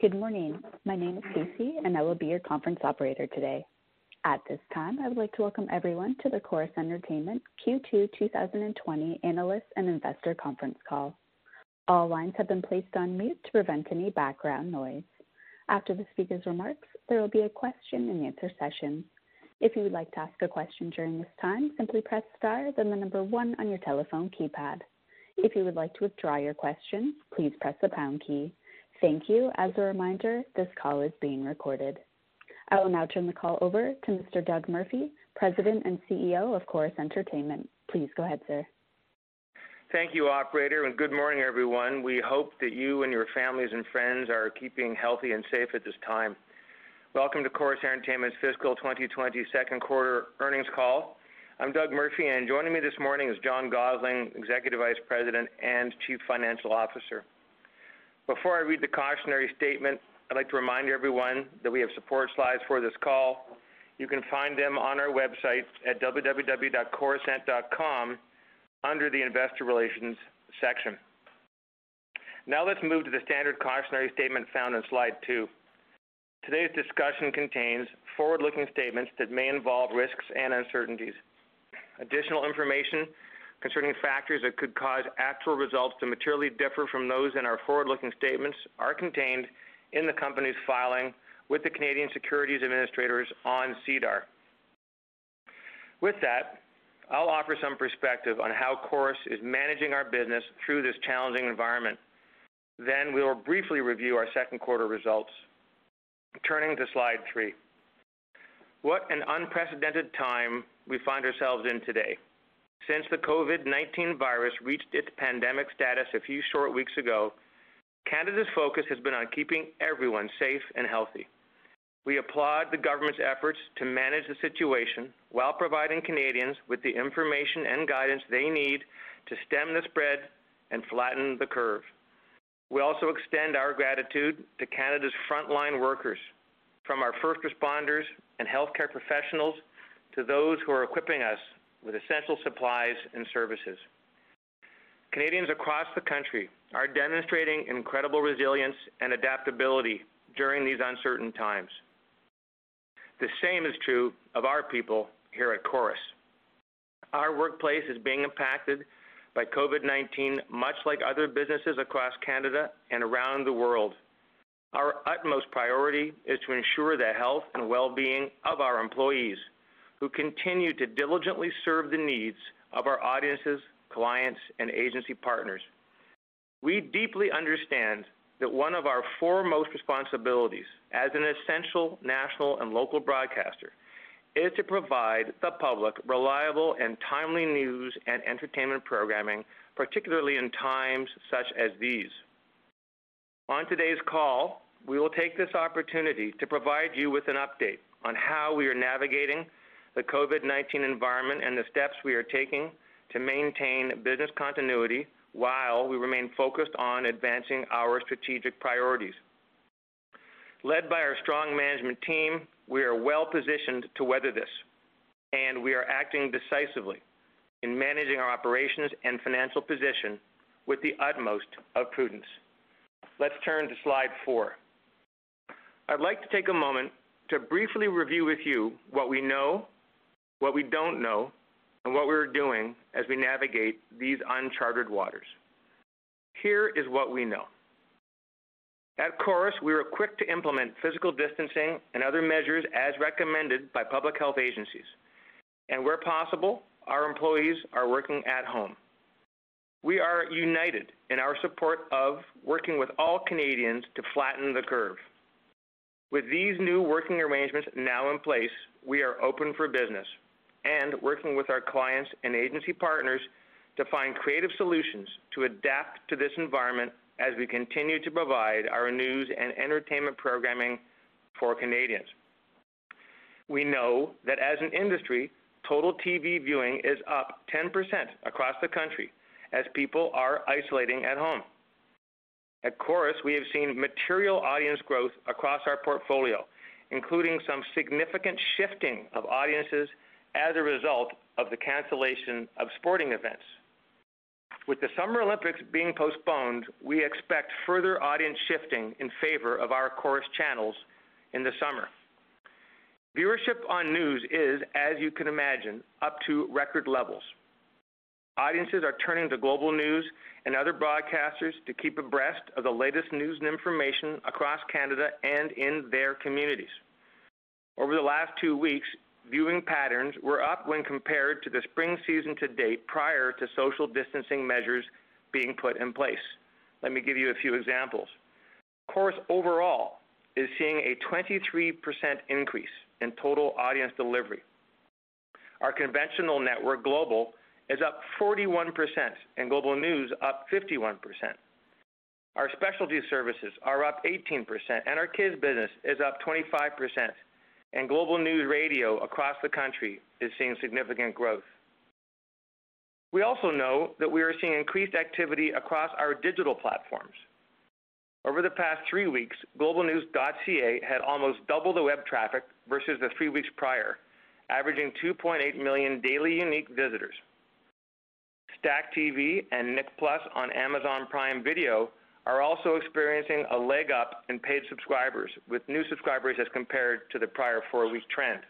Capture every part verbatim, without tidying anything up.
Good morning. My name is Casey, and I will be your conference operator today. At this time, I would like to welcome everyone to the Corus Entertainment Q two twenty twenty Analyst and Investor Conference Call. All lines have been placed on mute to prevent any background noise. After the speaker's remarks, there will be a question and answer session. If you would like to ask a question during this time, simply press star, then the number one on your telephone keypad. If you would like to withdraw your question, please press the pound key. Thank you. As a reminder, this call is being recorded. I will now turn the call over to Mister Doug Murphy, President and C E O of Corus Entertainment. Please go ahead, sir. Thank you, operator, and good morning, everyone. We hope that you and your families and friends are keeping healthy and safe at this time. Welcome to Corus Entertainment's fiscal twenty twenty second quarter earnings call. I'm Doug Murphy, and joining me this morning is John Gosling, Executive Vice President and Chief Financial Officer. Before I read the cautionary statement, I'd like to remind everyone that we have support slides for this call. You can find them on our website at w w w dot corusent dot com under the Investor Relations section. Now let's move to the standard cautionary statement found in slide two. Today's discussion contains forward-looking statements that may involve risks and uncertainties. Additional information concerning factors that could cause actual results to materially differ from those in our forward-looking statements are contained in the company's filing with the Canadian Securities Administrators on SEDAR. With that, I'll offer some perspective on how Corus is managing our business through this challenging environment. Then we will briefly review our second quarter results. Turning to slide three. What an unprecedented time we find ourselves in today. Since the COVID nineteen virus reached its pandemic status a few short weeks ago, Canada's focus has been on keeping everyone safe and healthy. We applaud the government's efforts to manage the situation while providing Canadians with the information and guidance they need to stem the spread and flatten the curve. We also extend our gratitude to Canada's frontline workers, from our first responders and healthcare professionals to those who are equipping us with essential supplies and services. Canadians across the country are demonstrating incredible resilience and adaptability during these uncertain times. The same is true of our people here at Corus. Our workplace is being impacted by COVID nineteen, much like other businesses across Canada and around the world. Our utmost priority is to ensure the health and well-being of our employees, who continue to diligently serve the needs of our audiences, clients, and agency partners. We deeply understand that one of our foremost responsibilities as an essential national and local broadcaster is to provide the public reliable and timely news and entertainment programming, particularly in times such as these. On today's call, we will take this opportunity to provide you with an update on how we are navigating the COVID nineteen environment and the steps we are taking to maintain business continuity while we remain focused on advancing our strategic priorities. Led by our strong management team, we are well positioned to weather this, and we are acting decisively in managing our operations and financial position with the utmost of prudence. Let's turn to slide four. I'd like to take a moment to briefly review with you what we know, what we don't know, and what we're doing as we navigate these uncharted waters. Here is what we know. At Corus, we were quick to implement physical distancing and other measures as recommended by public health agencies. And where possible, our employees are working at home. We are united in our support of working with all Canadians to flatten the curve. With these new working arrangements now in place, we are open for business and working with our clients and agency partners to find creative solutions to adapt to this environment as we continue to provide our news and entertainment programming for Canadians. We know that as an industry, total T V viewing is up ten percent across the country as people are isolating at home. At Corus, we have seen material audience growth across our portfolio, including some significant shifting of audiences as a result of the cancellation of sporting events. With the Summer Olympics being postponed, we expect further audience shifting in favor of our Corus channels in the summer. Viewership on news is, as you can imagine, up to record levels. Audiences are turning to Global News and other broadcasters to keep abreast of the latest news and information across Canada and in their communities. Over the last two weeks, viewing patterns were up when compared to the spring season to date prior to social distancing measures being put in place. Let me give you a few examples. Corus overall is seeing a twenty-three percent increase in total audience delivery. Our conventional network, Global, is up forty-one percent and Global News up fifty-one percent. Our specialty services are up eighteen percent and our kids business is up twenty-five percent. And Global News Radio across the country is seeing significant growth. We also know that we are seeing increased activity across our digital platforms. Over the past three weeks, global news dot c a had almost double the web traffic versus the three weeks prior, averaging two point eight million daily unique visitors. Stack T V and Nick+ on Amazon Prime Video are also experiencing a leg up in paid subscribers, with new subscribers as compared to the prior four-week trend.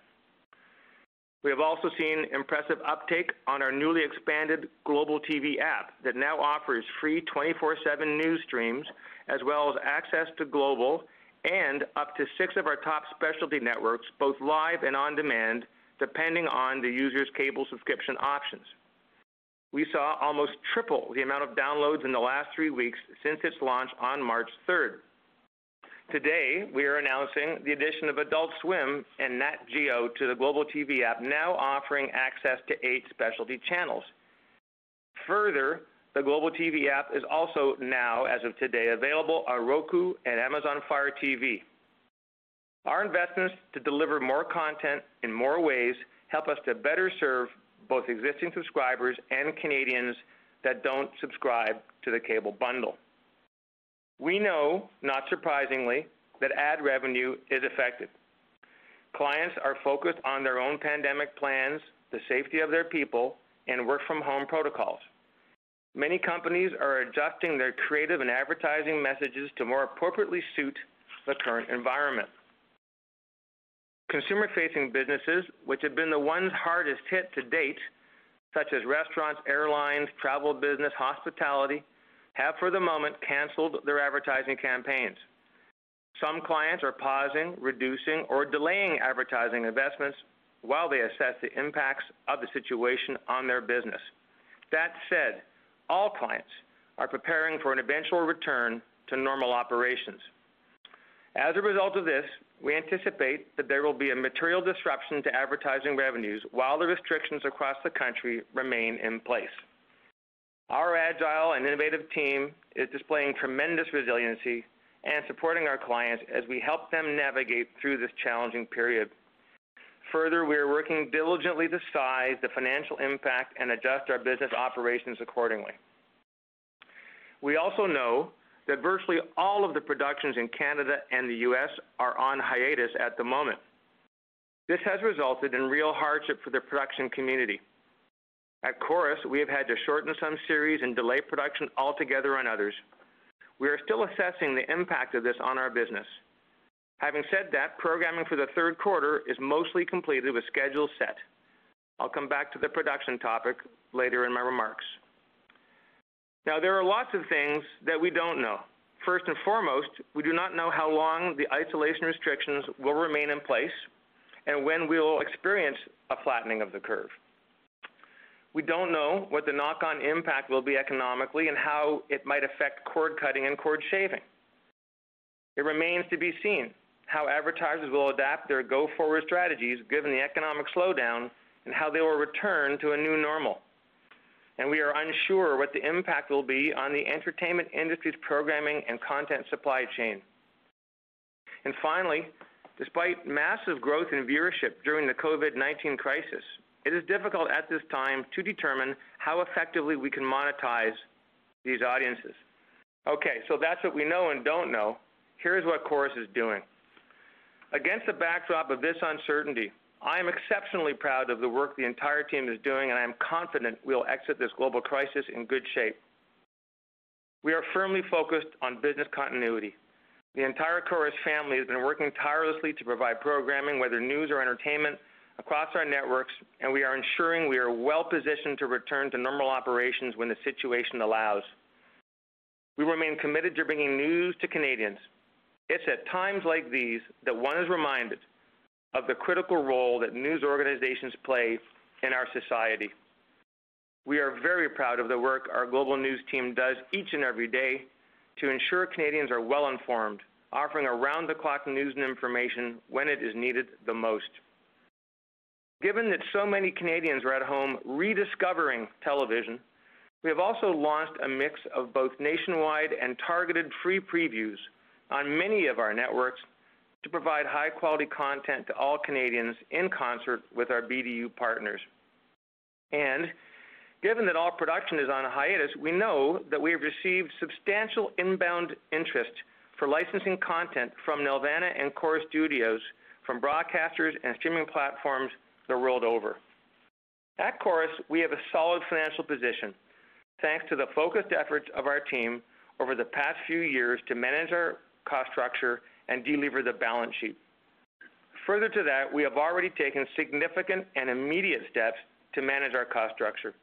We have also seen impressive uptake on our newly expanded Global T V app that now offers free twenty-four seven news streams, as well as access to Global and up to six of our top specialty networks, both live and on demand, depending on the user's cable subscription options. We saw almost triple the amount of downloads in the last three weeks since its launch on March third. Today, we are announcing the addition of Adult Swim and Nat Geo to the Global T V app, now offering access to eight specialty channels. Further, the Global T V app is also now, as of today, available on Roku and Amazon Fire T V. Our investments to deliver more content in more ways help us to better serve both existing subscribers and Canadians that don't subscribe to the cable bundle. We know, not surprisingly, that ad revenue is affected. Clients are focused on their own pandemic plans, the safety of their people, and work-from-home protocols. Many companies are adjusting their creative and advertising messages to more appropriately suit the current environment. Consumer-facing businesses, which have been the ones hardest hit to date, such as restaurants, airlines, travel business, hospitality, have for the moment canceled their advertising campaigns. Some clients are pausing, reducing, or delaying advertising investments while they assess the impacts of the situation on their business. That said, all clients are preparing for an eventual return to normal operations. As a result of this, we anticipate that there will be a material disruption to advertising revenues while the restrictions across the country remain in place. Our agile and innovative team is displaying tremendous resiliency and supporting our clients as we help them navigate through this challenging period. Further, we are working diligently to size the financial impact and adjust our business operations accordingly. We also know that virtually all of the productions in Canada and the U S are on hiatus at the moment. This has resulted in real hardship for the production community. At Corus, we have had to shorten some series and delay production altogether on others. We are still assessing the impact of this on our business. Having said that, programming for the third quarter is mostly completed with schedules set. I'll come back to the production topic later in my remarks. Now, there are lots of things that we don't know. First and foremost, we do not know how long the isolation restrictions will remain in place and when we will experience a flattening of the curve. We don't know what the knock-on impact will be economically and how it might affect cord cutting and cord shaving. It remains to be seen how advertisers will adapt their go-forward strategies given the economic slowdown and how they will return to a new normal. And we are unsure what the impact will be on the entertainment industry's programming and content supply chain. And finally, Despite massive growth in viewership during the COVID nineteen crisis, it is difficult at this time to determine how effectively we can monetize these audiences. Okay, so that's what we know and don't know. Here's what Corus is doing. Against the backdrop of this uncertainty, I am exceptionally proud of the work the entire team is doing, and I am confident we'll exit this global crisis in good shape. We are firmly focused on business continuity. The entire Corus family has been working tirelessly to provide programming, whether news or entertainment, across our networks, and we are ensuring we are well-positioned to return to normal operations when the situation allows. We remain committed to bringing news to Canadians. It's at times like these that one is reminded of the critical role that news organizations play in our society. We are very proud of the work our Global News team does each and every day to ensure Canadians are well-informed, offering around-the-clock news and information when it is needed the most. Given that so many Canadians are at home rediscovering television, we have also launched a mix of both nationwide and targeted free previews on many of our networks to provide high-quality content to all Canadians in concert with our B D U partners. And given that all production is on a hiatus, we know that we have received substantial inbound interest for licensing content from Nelvana and Corus Studios from broadcasters and streaming platforms the world over. At Corus, we have a solid financial position, thanks to the focused efforts of our team over the past few years to manage our cost structure and delever the balance sheet. Further to that, we have already taken significant and immediate steps to manage our cost structure.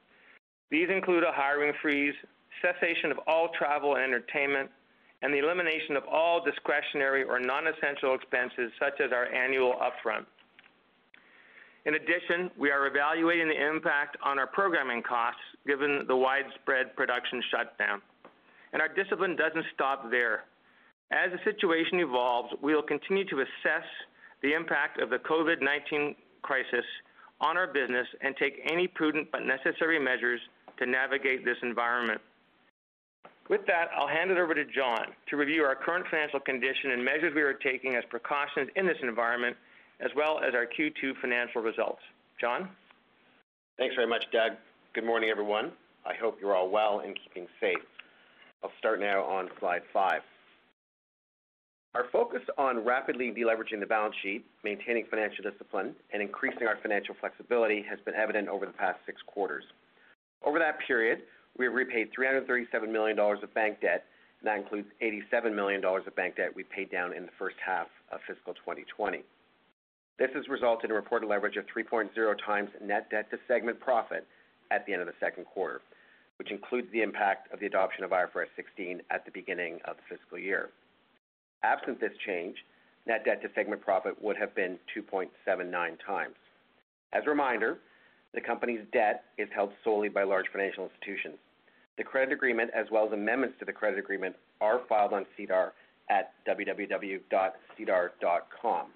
These include a hiring freeze, cessation of all travel and entertainment, and the elimination of all discretionary or non-essential expenses, such as our annual upfront. In addition, we are evaluating the impact on our programming costs given the widespread production shutdown. And our discipline doesn't stop there. As the situation evolves, we will continue to assess the impact of the COVID nineteen crisis on our business and take any prudent but necessary measures to navigate this environment. With that, I'll hand it over to John to review our current financial condition and measures we are taking as precautions in this environment, as well as our Q two financial results. John? Thanks very much, Doug. Good morning, everyone. I hope you're all well and keeping safe. I'll start now on slide five. Our focus on rapidly deleveraging the balance sheet, maintaining financial discipline, and increasing our financial flexibility has been evident over the past six quarters. Over that period, we have repaid three hundred thirty-seven million dollars of bank debt, and that includes eighty-seven million dollars of bank debt we paid down in the first half of fiscal twenty twenty. This has resulted in reported leverage of three point zero times net debt to segment profit at the end of the second quarter, which includes the impact of the adoption of I F R S sixteen at the beginning of the fiscal year. Absent this change, net debt to segment profit would have been two point seven nine times. As a reminder, the company's debt is held solely by large financial institutions. The credit agreement, as well as amendments to the credit agreement, are filed on SEDAR at w w w dot sedar dot com.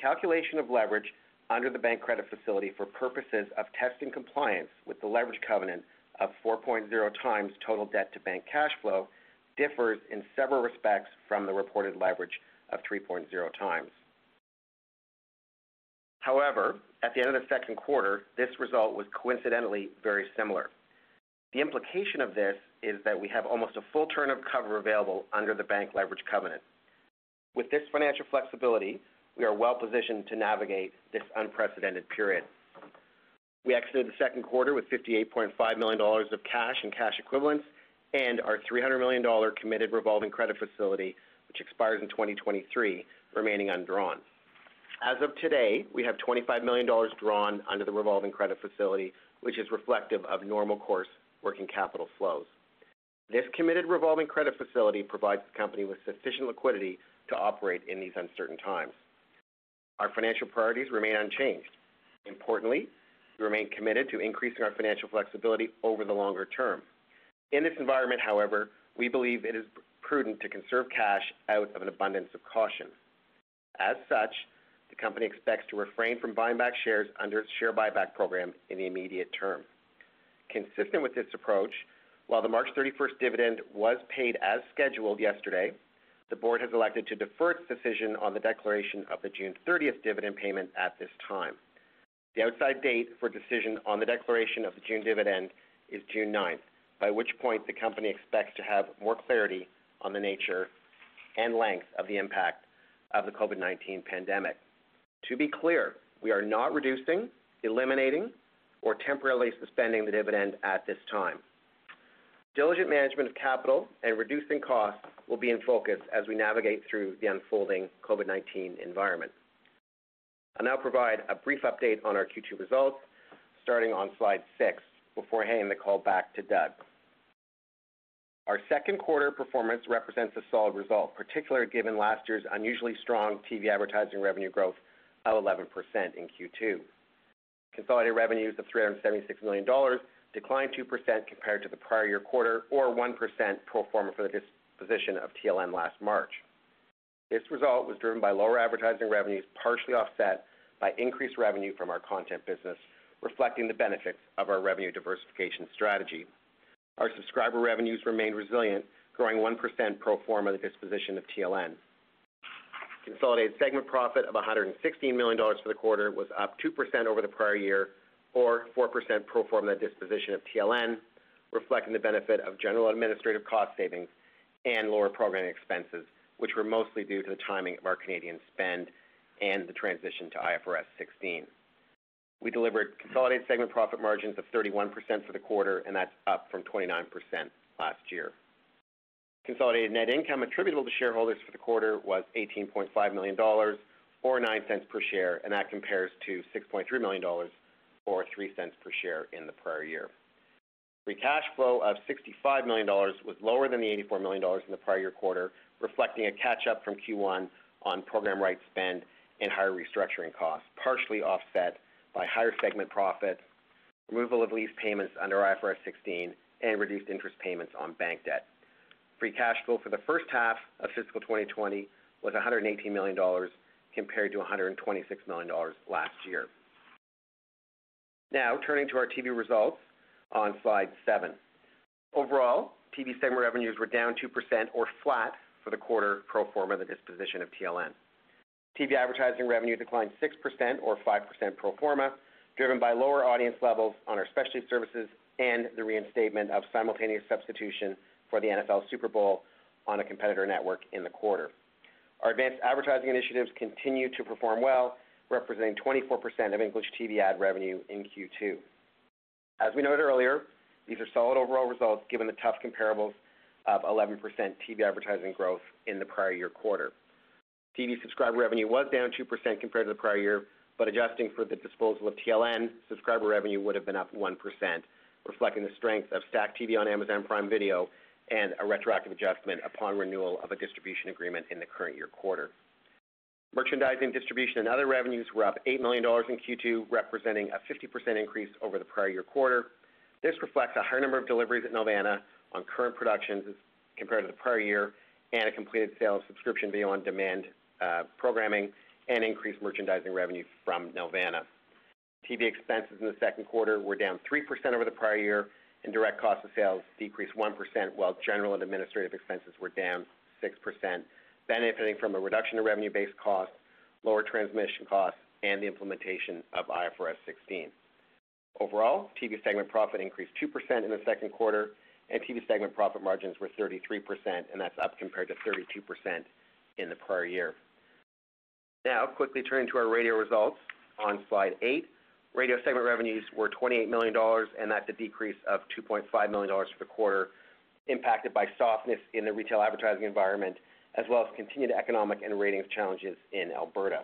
Calculation of leverage under the bank credit facility for purposes of testing compliance with the leverage covenant of four point zero times total debt to bank cash flow differs in several respects from the reported leverage of three point zero times. However, at the end of the second quarter, this result was coincidentally very similar. The implication of this is that we have almost a full turn of cover available under the bank leverage covenant. With this financial flexibility, we are well positioned to navigate this unprecedented period. We exited the second quarter with fifty-eight point five million dollars of cash and cash equivalents and our three hundred million dollars committed revolving credit facility, which expires in twenty twenty-three, remaining undrawn. As of today, we have twenty-five million dollars drawn under the revolving credit facility, which is reflective of normal course working capital flows. This committed revolving credit facility provides the company with sufficient liquidity to operate in these uncertain times. Our financial priorities remain unchanged. Importantly, we remain committed to increasing our financial flexibility over the longer term. In this environment, however, we believe it is prudent to conserve cash out of an abundance of caution. As such, the company expects to refrain from buying back shares under its share buyback program in the immediate term. Consistent with this approach, while the March thirty-first dividend was paid as scheduled yesterday, the board has elected to defer its decision on the declaration of the June thirtieth dividend payment at this time. The outside date for decision on the declaration of the June dividend is June ninth, by which point the company expects to have more clarity on the nature and length of the impact of the COVID nineteen pandemic. To be clear, we are not reducing, eliminating, or temporarily suspending the dividend at this time. Diligent management of capital and reducing costs will be in focus as we navigate through the unfolding COVID nineteen environment. I'll now provide a brief update on our Q two results, starting on slide six, before handing the call back to Doug. Our second quarter performance represents a solid result, particularly given last year's unusually strong T V advertising revenue growth of eleven percent in Q two. Consolidated revenues of three hundred seventy-six million dollars declined two percent compared to the prior year quarter, or one percent pro forma for the disposition of T L N last March. This result was driven by lower advertising revenues, partially offset by increased revenue from our content business, reflecting the benefits of our revenue diversification strategy. Our subscriber revenues remained resilient, growing one percent pro forma the disposition of T L N. Consolidated segment profit of one hundred sixteen million dollars for the quarter was up two percent over the prior year, or four percent pro forma the disposition of T L N, reflecting the benefit of general administrative cost savings and lower programming expenses, which were mostly due to the timing of our Canadian spend and the transition to I F R S sixteen. We delivered consolidated segment profit margins of thirty-one percent for the quarter, and that's up from twenty-nine percent last year. Consolidated net income attributable to shareholders for the quarter was eighteen point five million dollars, or nine cents per share, and that compares to six point three million dollars, or three cents per share in the prior year. Free cash flow of sixty-five million dollars was lower than the eighty-four million dollars in the prior year quarter, reflecting a catch-up from Q one on program rights spend and higher restructuring costs, partially offset by higher segment profit, removal of lease payments under I F R S sixteen, and reduced interest payments on bank debt. Free cash flow for the first half of fiscal twenty twenty was one hundred eighteen million dollars compared to one hundred twenty-six million dollars last year. Now, turning to our T V results on slide seven. Overall, T V segment revenues were down two percent or flat for the quarter pro forma the disposition of T L N. T V advertising revenue declined six percent or five percent pro forma, driven by lower audience levels on our specialty services and the reinstatement of simultaneous substitution for the N F L Super Bowl on a competitor network in the quarter. Our advanced advertising initiatives continue to perform well, representing twenty-four percent of English T V ad revenue in Q two. As we noted earlier, these are solid overall results given the tough comparables of eleven percent T V advertising growth in the prior year quarter. T V subscriber revenue was down two percent compared to the prior year, but adjusting for the disposal of T L N, subscriber revenue would have been up one percent, reflecting the strength of Stack T V on Amazon Prime Video and a retroactive adjustment upon renewal of a distribution agreement in the current year quarter. Merchandising, distribution, and other revenues were up eight million dollars in Q two, representing a fifty percent increase over the prior year quarter. This reflects a higher number of deliveries at Nelvana on current productions compared to the prior year, and a completed sale of subscription video on demand uh, programming and increased merchandising revenue from Nelvana. T V expenses in the second quarter were down three percent over the prior year, and direct cost of sales decreased one percent, while general and administrative expenses were down six percent, benefiting from a reduction in revenue-based costs, lower transmission costs, and the implementation of I F R S sixteen. Overall, T V segment profit increased two percent in the second quarter, and T V segment profit margins were thirty-three percent, and that's up compared to thirty-two percent in the prior year. Now, quickly turning to our radio results on slide eight. Radio segment revenues were twenty-eight million dollars, and that's a decrease of two point five million dollars for the quarter, impacted by softness in the retail advertising environment, as well as continued economic and ratings challenges in Alberta.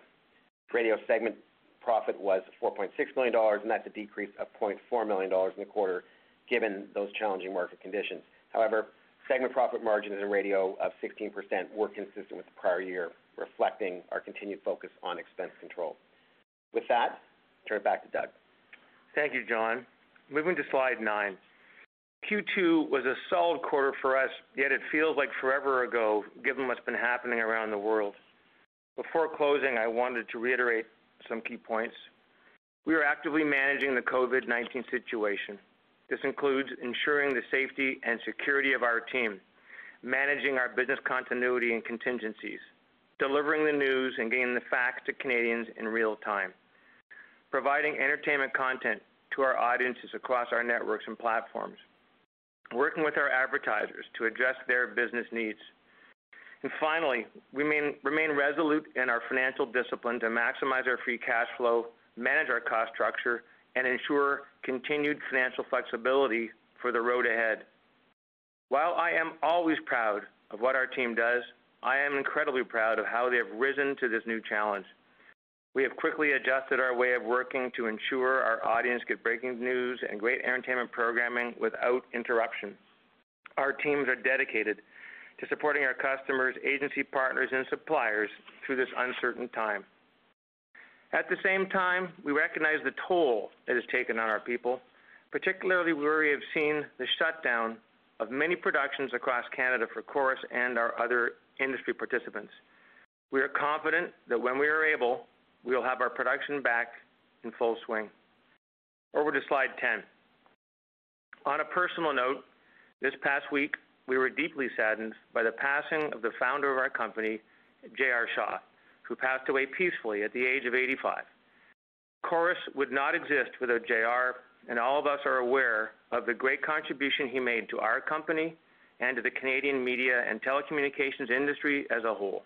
Radio segment profit was four point six million dollars, and that's a decrease of zero point four million dollars in the quarter, given those challenging market conditions. However, segment profit margins in radio of sixteen percent were consistent with the prior year, reflecting our continued focus on expense control. With that, turn it back to Doug. Thank you, John. Moving to slide nine. Q two was a solid quarter for us, yet it feels like forever ago, given what's been happening around the world. Before closing, I wanted to reiterate some key points. We are actively managing the COVID nineteen situation. This includes ensuring the safety and security of our team, managing our business continuity and contingencies, delivering the news and getting the facts to Canadians in real time, providing entertainment content to our audiences across our networks and platforms, working with our advertisers to address their business needs. And finally, we remain, remain resolute in our financial discipline to maximize our free cash flow, manage our cost structure, and ensure continued financial flexibility for the road ahead. While I am always proud of what our team does, I am incredibly proud of how they have risen to this new challenge. We have quickly adjusted our way of working to ensure our audience get breaking news and great entertainment programming without interruption. Our teams are dedicated to supporting our customers, agency partners, and suppliers through this uncertain time. At the same time, we recognize the toll it has taken on our people, particularly where we have seen the shutdown of many productions across Canada for Corus and our other industry participants. We are confident that when we are able, we will have our production back in full swing. Over to slide ten. On a personal note, this past week, we were deeply saddened by the passing of the founder of our company, J R Shaw, who passed away peacefully at the age of eighty-five. Corus would not exist without J R, and all of us are aware of the great contribution he made to our company and to the Canadian media and telecommunications industry as a whole.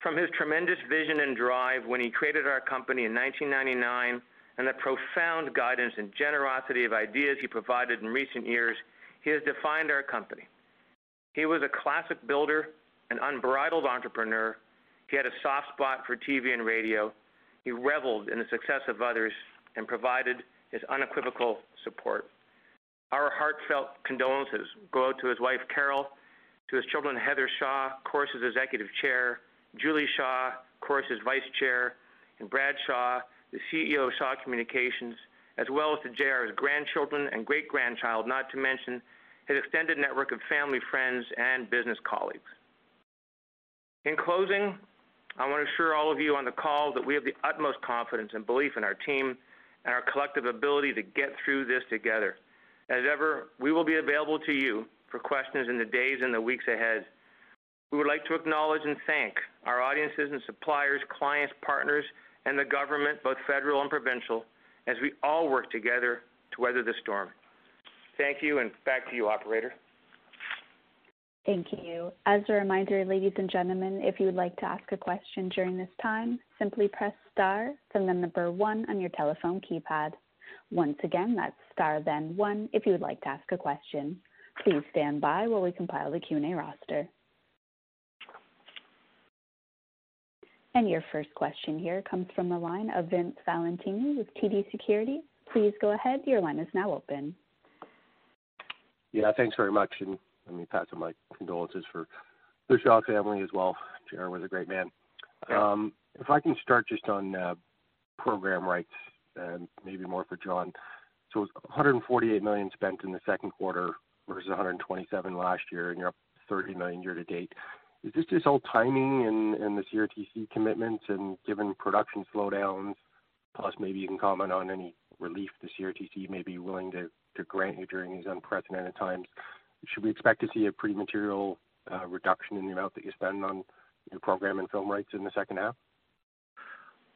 From his tremendous vision and drive when he created our company in nineteen ninety-nine and the profound guidance and generosity of ideas he provided in recent years, he has defined our company. He was a classic builder, an unbridled entrepreneur. He had a soft spot for T V and radio. He reveled in the success of others and provided his unequivocal support. Our heartfelt condolences go out to his wife, Carol, to his children, Heather Shaw, Corus's executive chair, Julie Shaw, Corus's vice chair, and Brad Shaw, the C E O of Shaw Communications, as well as to J R's grandchildren and great-grandchild, not to mention his extended network of family, friends, and business colleagues. In closing, I want to assure all of you on the call that we have the utmost confidence and belief in our team and our collective ability to get through this together. As ever, we will be available to you for questions in the days and the weeks ahead. We would like to acknowledge and thank our audiences and suppliers, clients, partners, and the government, both federal and provincial, as we all work together to weather the storm. Thank you, and back to you, operator. Thank you. As a reminder, ladies and gentlemen, if you would like to ask a question during this time, simply press star, then the number one on your telephone keypad. Once again, that's star, then one, if you would like to ask a question. Please stand by while we compile the Q and A roster. And your first question here comes from the line of Vince Valentini with T D Securities. Please go ahead. Your line is now open. Yeah, thanks very much. And let me pass on my condolences for the Shaw family as well. J R was a great man. Um, if I can start just on uh, program rights, and maybe more for John. So it was one hundred forty-eight million dollars spent in the second quarter versus one hundred twenty-seven million dollars last year, and you're up thirty million dollars year to date. Is this just all timing and, and the C R T C commitments, and given production slowdowns, plus maybe you can comment on any relief the C R T C may be willing to, to grant you during these unprecedented times? Should we expect to see a pretty material uh, reduction in the amount that you spend on your program and film rights in the second half?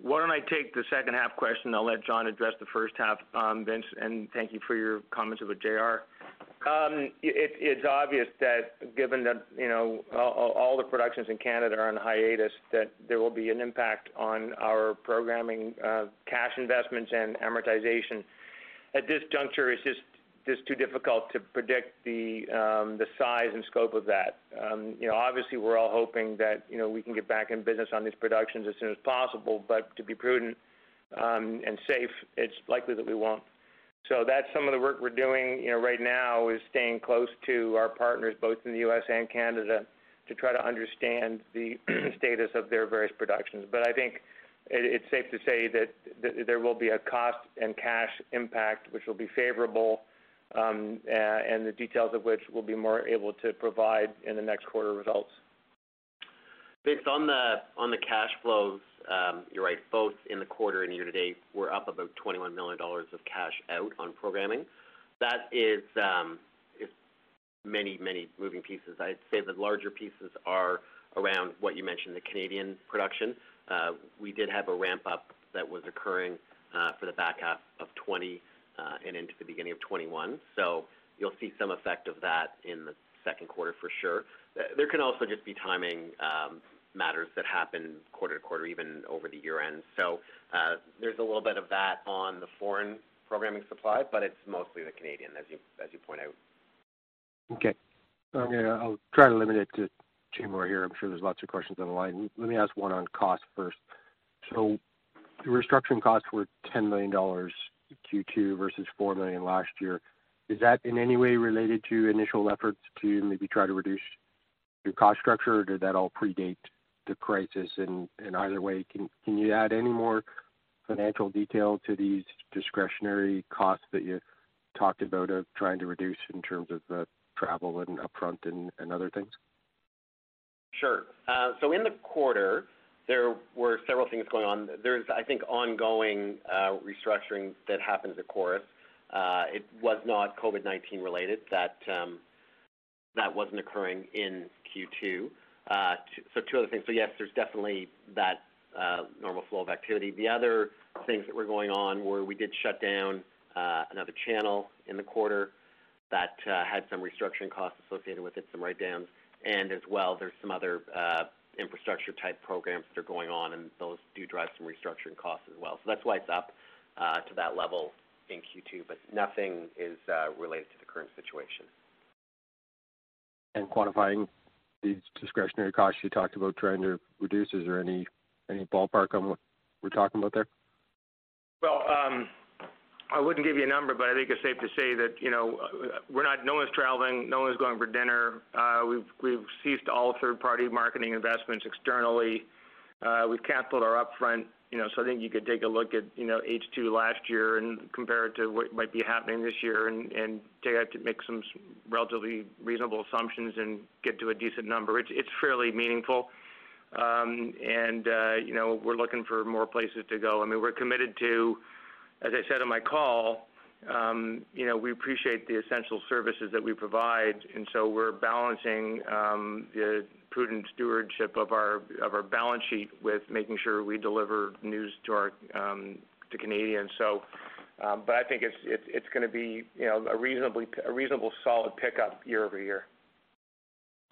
Why don't I take the second half question? I'll let John address the first half, um, Vince, and thank you for your comments about J R. Um, it, it's obvious that given that, you know, all, all the productions in Canada are on hiatus, that there will be an impact on our programming, uh, cash investments and amortization. At this juncture, it's just, just too difficult to predict the, um, the size and scope of that. Um, you know, obviously, we're all hoping that, you know, we can get back in business on these productions as soon as possible, but to be prudent um, and safe, it's likely that we won't. So that's some of the work we're doing, you know, right now is staying close to our partners, both in the U S and Canada, to try to understand the status of their various productions. But I think it, it's safe to say that th- there will be a cost and cash impact, which will be favorable, um, uh, and the details of which we'll be more able to provide in the next quarter results. Based on the on the cash flows, um, you're right, both in the quarter and year-to-date, we're up about twenty-one million dollars of cash out on programming. That is, um, is many, many moving pieces. I'd say the larger pieces are around what you mentioned, the Canadian production. Uh, we did have a ramp up that was occurring uh, for the back half of twenty uh, and into the beginning of twenty-one. So you'll see some effect of that in the second quarter for sure. There can also just be timing um, matters that happen quarter to quarter, even over the year end. So uh, there's a little bit of that on the foreign programming supply, but it's mostly the Canadian, as you as you point out. Okay, I'm gonna, I'll try to limit it to two more here. I'm sure there's lots of questions on the line. Let me ask one on cost first. So the restructuring costs were ten million dollars Q two versus four million dollars last year. Is that in any way related to initial efforts to maybe try to reduce your cost structure, or did that all predate the crisis? And, and either way, can, can you add any more financial detail to these discretionary costs that you talked about of trying to reduce in terms of uh, travel and upfront and, and other things? Sure. Uh, so in the quarter, there were several things going on. There's, I think, ongoing uh, restructuring that happens at Corus. Uh, it was not COVID nineteen related. That um, that wasn't occurring in Q two. Uh, t- so two other things. So yes, there's definitely that uh, normal flow of activity. The other things that were going on were we did shut down uh, another channel in the quarter that uh, had some restructuring costs associated with it, some write-downs, and as well there's some other uh, infrastructure-type programs that are going on, and those do drive some restructuring costs as well. So that's why it's up uh, to that level in Q two, but nothing is uh, related to the current situation. And quantifying these discretionary costs you talked about trying to reduce, is there any any ballpark on what we're talking about there? Well, um, I wouldn't give you a number, but I think it's safe to say that, you know, we're not, no one's traveling, no one's going for dinner. Uh, we've, we've ceased all third-party marketing investments externally. Uh, we've canceled our upfront. You know, so I think you could take a look at, you know, H two last year and compare it to what might be happening this year, and, and take out to make some relatively reasonable assumptions and get to a decent number. It's it's fairly meaningful, um, and uh, you know, we're looking for more places to go. I mean, we're committed to, as I said on my call, um, you know, we appreciate the essential services that we provide, and so we're balancing um, the prudent stewardship of our of our balance sheet with making sure we deliver news to our um, to Canadians. So, um, but I think it's it's, it's going to be, you know, a reasonably a reasonable solid pickup year over year.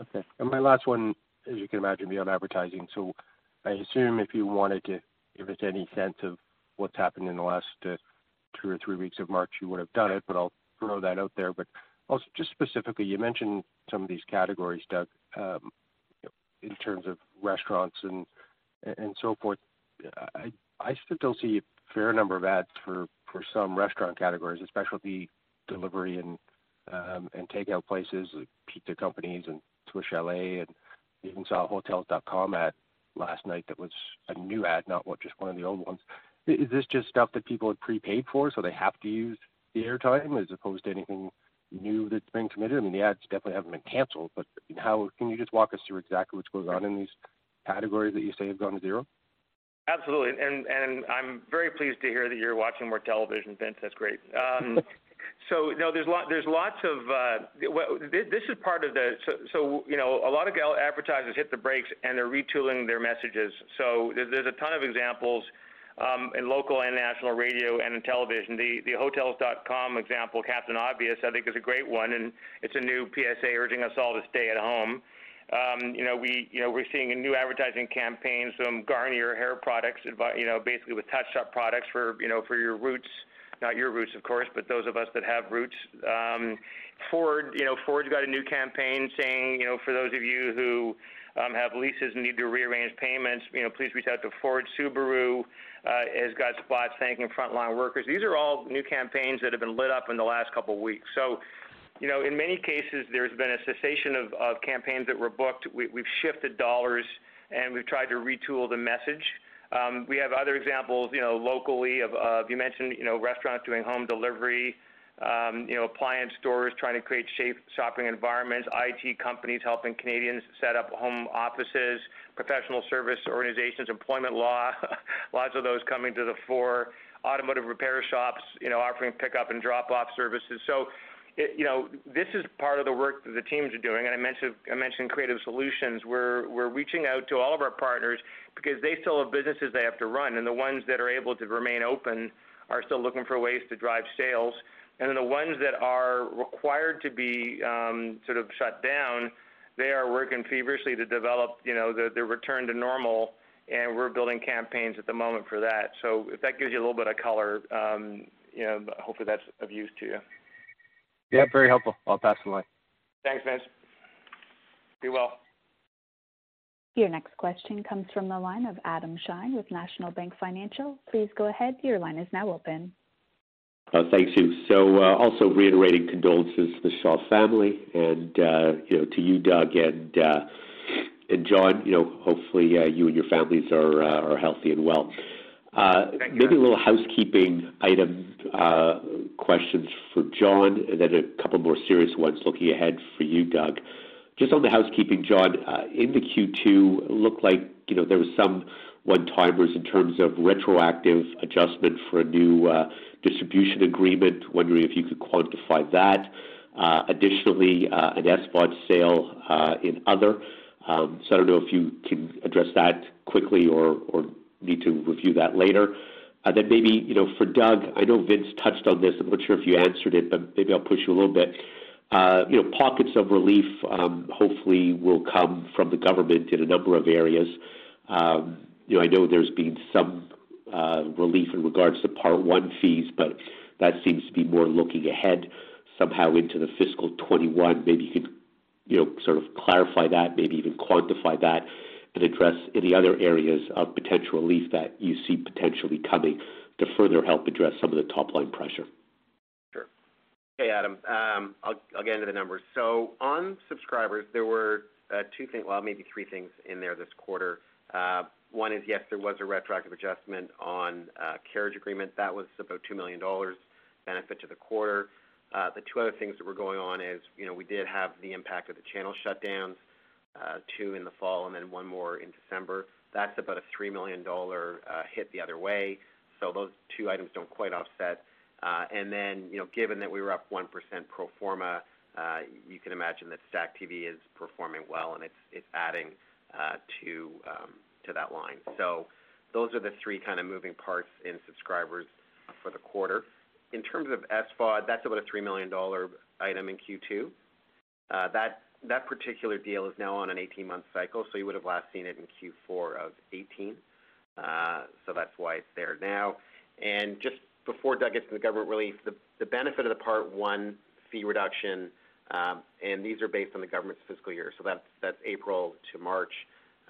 Okay. And my last one, as you can imagine, be on advertising. So, I assume if you wanted to give us any sense of what's happened in the last uh, two or three weeks of March, you would have done it. But I'll throw that out there. But also, just specifically, you mentioned some of these categories, Doug. Um, in terms of restaurants and and so forth, I, I still see a fair number of ads for, for some restaurant categories, especially delivery and um, and takeout places, like pizza companies and Swiss Chalet, and even saw a Hotels dot com ad last night that was a new ad, not what just one of the old ones. Is this just stuff that people had prepaid for, so they have to use the airtime, as opposed to anything new that's been committed? I mean, the ads definitely haven't been canceled, but how can you just walk us through exactly what's going on in these categories that you say have gone to zero? Absolutely, and and I'm very pleased to hear that you're watching more television, Vince. That's great. Um, so no, there's lot there's lots of uh, this is part of the so, so you know, a lot of advertisers hit the brakes and they're retooling their messages. So there's a ton of examples. Um, in local and national radio and in television. The, the Hotels dot com example, Captain Obvious, I think is a great one, and it's a new P S A urging us all to stay at home. Um, you know, we, you know, we're seeing a new advertising campaign, some Garnier hair products, you know, basically with touch-up products for, you know, for your roots, not your roots, of course, but those of us that have roots. Um, Ford, you know, Ford's got a new campaign saying, you know, for those of you who Um, have leases and need to rearrange payments, you know, please reach out to Ford. Subaru uh, has got spots thanking frontline workers. These are all new campaigns that have been lit up in the last couple of weeks. So, you know, in many cases, there's been a cessation of, of campaigns that were booked. We, we've shifted dollars, and we've tried to retool the message. Um, we have other examples, you know, locally of, of you mentioned, you know, restaurants doing home delivery. Um, you know, appliance stores trying to create safe shopping environments, I T companies helping Canadians set up home offices, professional service organizations, employment law, lots of those coming to the fore, automotive repair shops, you know, offering pickup and drop-off services. So it, you know, this is part of the work that the teams are doing. And I mentioned I mentioned Creative Solutions. We're we're reaching out to all of our partners because they still have businesses they have to run, and the ones that are able to remain open are still looking for ways to drive sales. And then the ones that are required to be um, sort of shut down, they are working feverishly to develop, you know, the, the return to normal, and we're building campaigns at the moment for that. So if that gives you a little bit of color, um, you know, hopefully that's of use to you. Yeah, very helpful. I'll pass the line. Thanks, Vince. Be well. Your next question comes from the line of Adam Shine with National Bank Financial. Please go ahead. Your line is now open. Uh, thank you. So uh, also reiterating condolences to the Shaw family, and, uh, you know, to you, Doug, and uh, and John, you know, hopefully uh, you and your families are uh, are healthy and well. Uh, maybe a little housekeeping item uh, questions for John, and then a couple more serious ones looking ahead for you, Doug. Just on the housekeeping, John, uh, in the Q two, it looked like, you know, there was some one-timers in terms of retroactive adjustment for a new uh, distribution agreement. Wondering if you could quantify that. Uh, additionally, uh, an S V O D sale uh, in other. Um, so I don't know if you can address that quickly or, or need to review that later. Uh, then maybe, you know, for Doug, I know Vince touched on this. I'm not sure if you answered it, but maybe I'll push you a little bit. Uh, you know, pockets of relief um, hopefully will come from the government in a number of areas. Um, you know, I know there's been some uh, relief in regards to Part One fees, but that seems to be more looking ahead somehow into the fiscal twenty-one. Maybe you could, you know, sort of clarify that, maybe even quantify that, and address any other areas of potential relief that you see potentially coming to further help address some of the top-line pressure. Sure. Hey, Adam. Um, I'll, I'll get into the numbers. So on subscribers, there were uh, two things, well, maybe three things in there this quarter. Uh, one is, yes, there was a retroactive adjustment on uh, carriage agreement. That was about two million dollars benefit to the quarter. Uh, the two other things that were going on is, you know, we did have the impact of the channel shutdowns, uh, two in the fall and then one more in December. That's about a three million dollars uh, hit the other way. So those two items don't quite offset. Uh, and then, you know, given that we were up one percent pro forma, uh, you can imagine that Stack T V is performing well, and it's it's adding uh, to um, to that line. So those are the three kind of moving parts in subscribers for the quarter. In terms of S V O D, that's about a three million dollars item in Q two. Uh, that that particular deal is now on an eighteen-month cycle, so you would have last seen it in Q four of eighteen. Uh, so that's why it's there now. And just before Doug gets to the government relief, the, the benefit of the Part one fee reduction, um, and these are based on the government's fiscal year, so that's, that's April to March.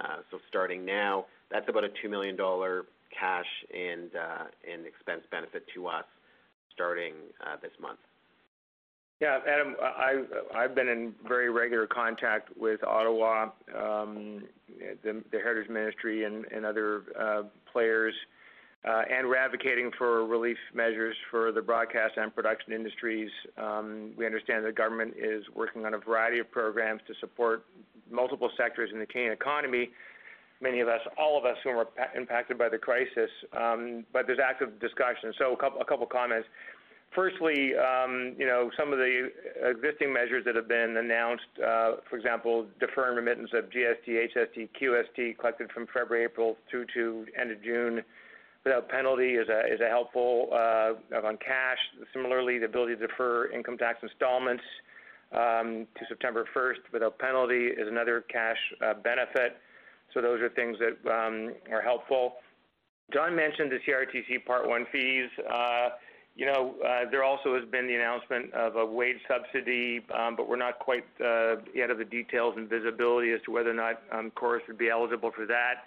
Uh, so starting now, that's about a two million dollars cash and, uh, and expense benefit to us, starting uh, this month. Yeah, Adam, I, I've been in very regular contact with Ottawa, um, the, the Heritage Ministry, and, and other uh, players, uh, and we're advocating for relief measures for the broadcast and production industries. Um, we understand the government is working on a variety of programs to support multiple sectors in the Canadian economy, many of us, all of us who were impacted by the crisis, um, but there's active discussion. So a couple, a couple comments. Firstly, um, you know, some of the existing measures that have been announced, uh, for example, deferring remittance of G S T, H S T, Q S T collected from February, April through to end of June without penalty is a, is a helpful uh, on cash. Similarly, the ability to defer income tax installments um, to September first without penalty is another cash uh, benefit. So those are things that um, are helpful. John mentioned the C R T C Part one fees. Uh, you know, uh, there also has been the announcement of a wage subsidy, um, but we're not quite uh, yet of the details and visibility as to whether or not um, Corus would be eligible for that.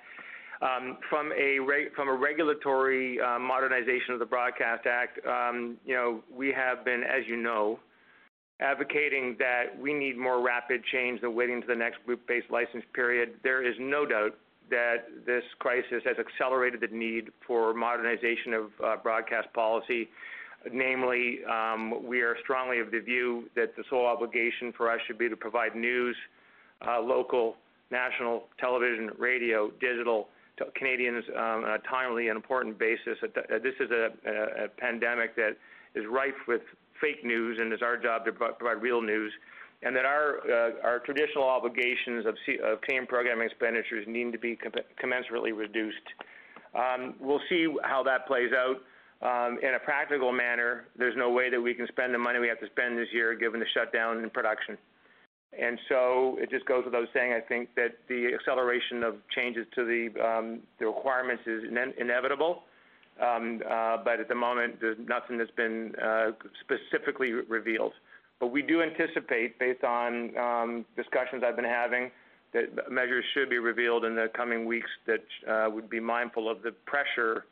Um, from a re- from a regulatory uh, modernization of the Broadcast Act, um, you know, we have been, as you know, advocating that we need more rapid change than waiting to the next group-based license period. There is no doubt that this crisis has accelerated the need for modernization of uh, broadcast policy. Namely, um, we are strongly of the view that the sole obligation for us should be to provide news, uh, local, national, television, radio, digital, to Canadians um, on a timely and important basis. This is a, a, a pandemic that is rife with fake news, and it's our job to provide real news, and that our uh, our traditional obligations of, C- of Canadian programming expenditures need to be com- commensurately reduced. Um, we'll see how that plays out. Um, in a practical manner, there's no way that we can spend the money we have to spend this year given the shutdown in production. And so it just goes without saying, I think, that the acceleration of changes to the um, the requirements is ine- inevitable. Um, uh, but at the moment, there's nothing that's been uh, specifically revealed. But we do anticipate, based on um, discussions I've been having, that measures should be revealed in the coming weeks that uh, would be mindful of the pressure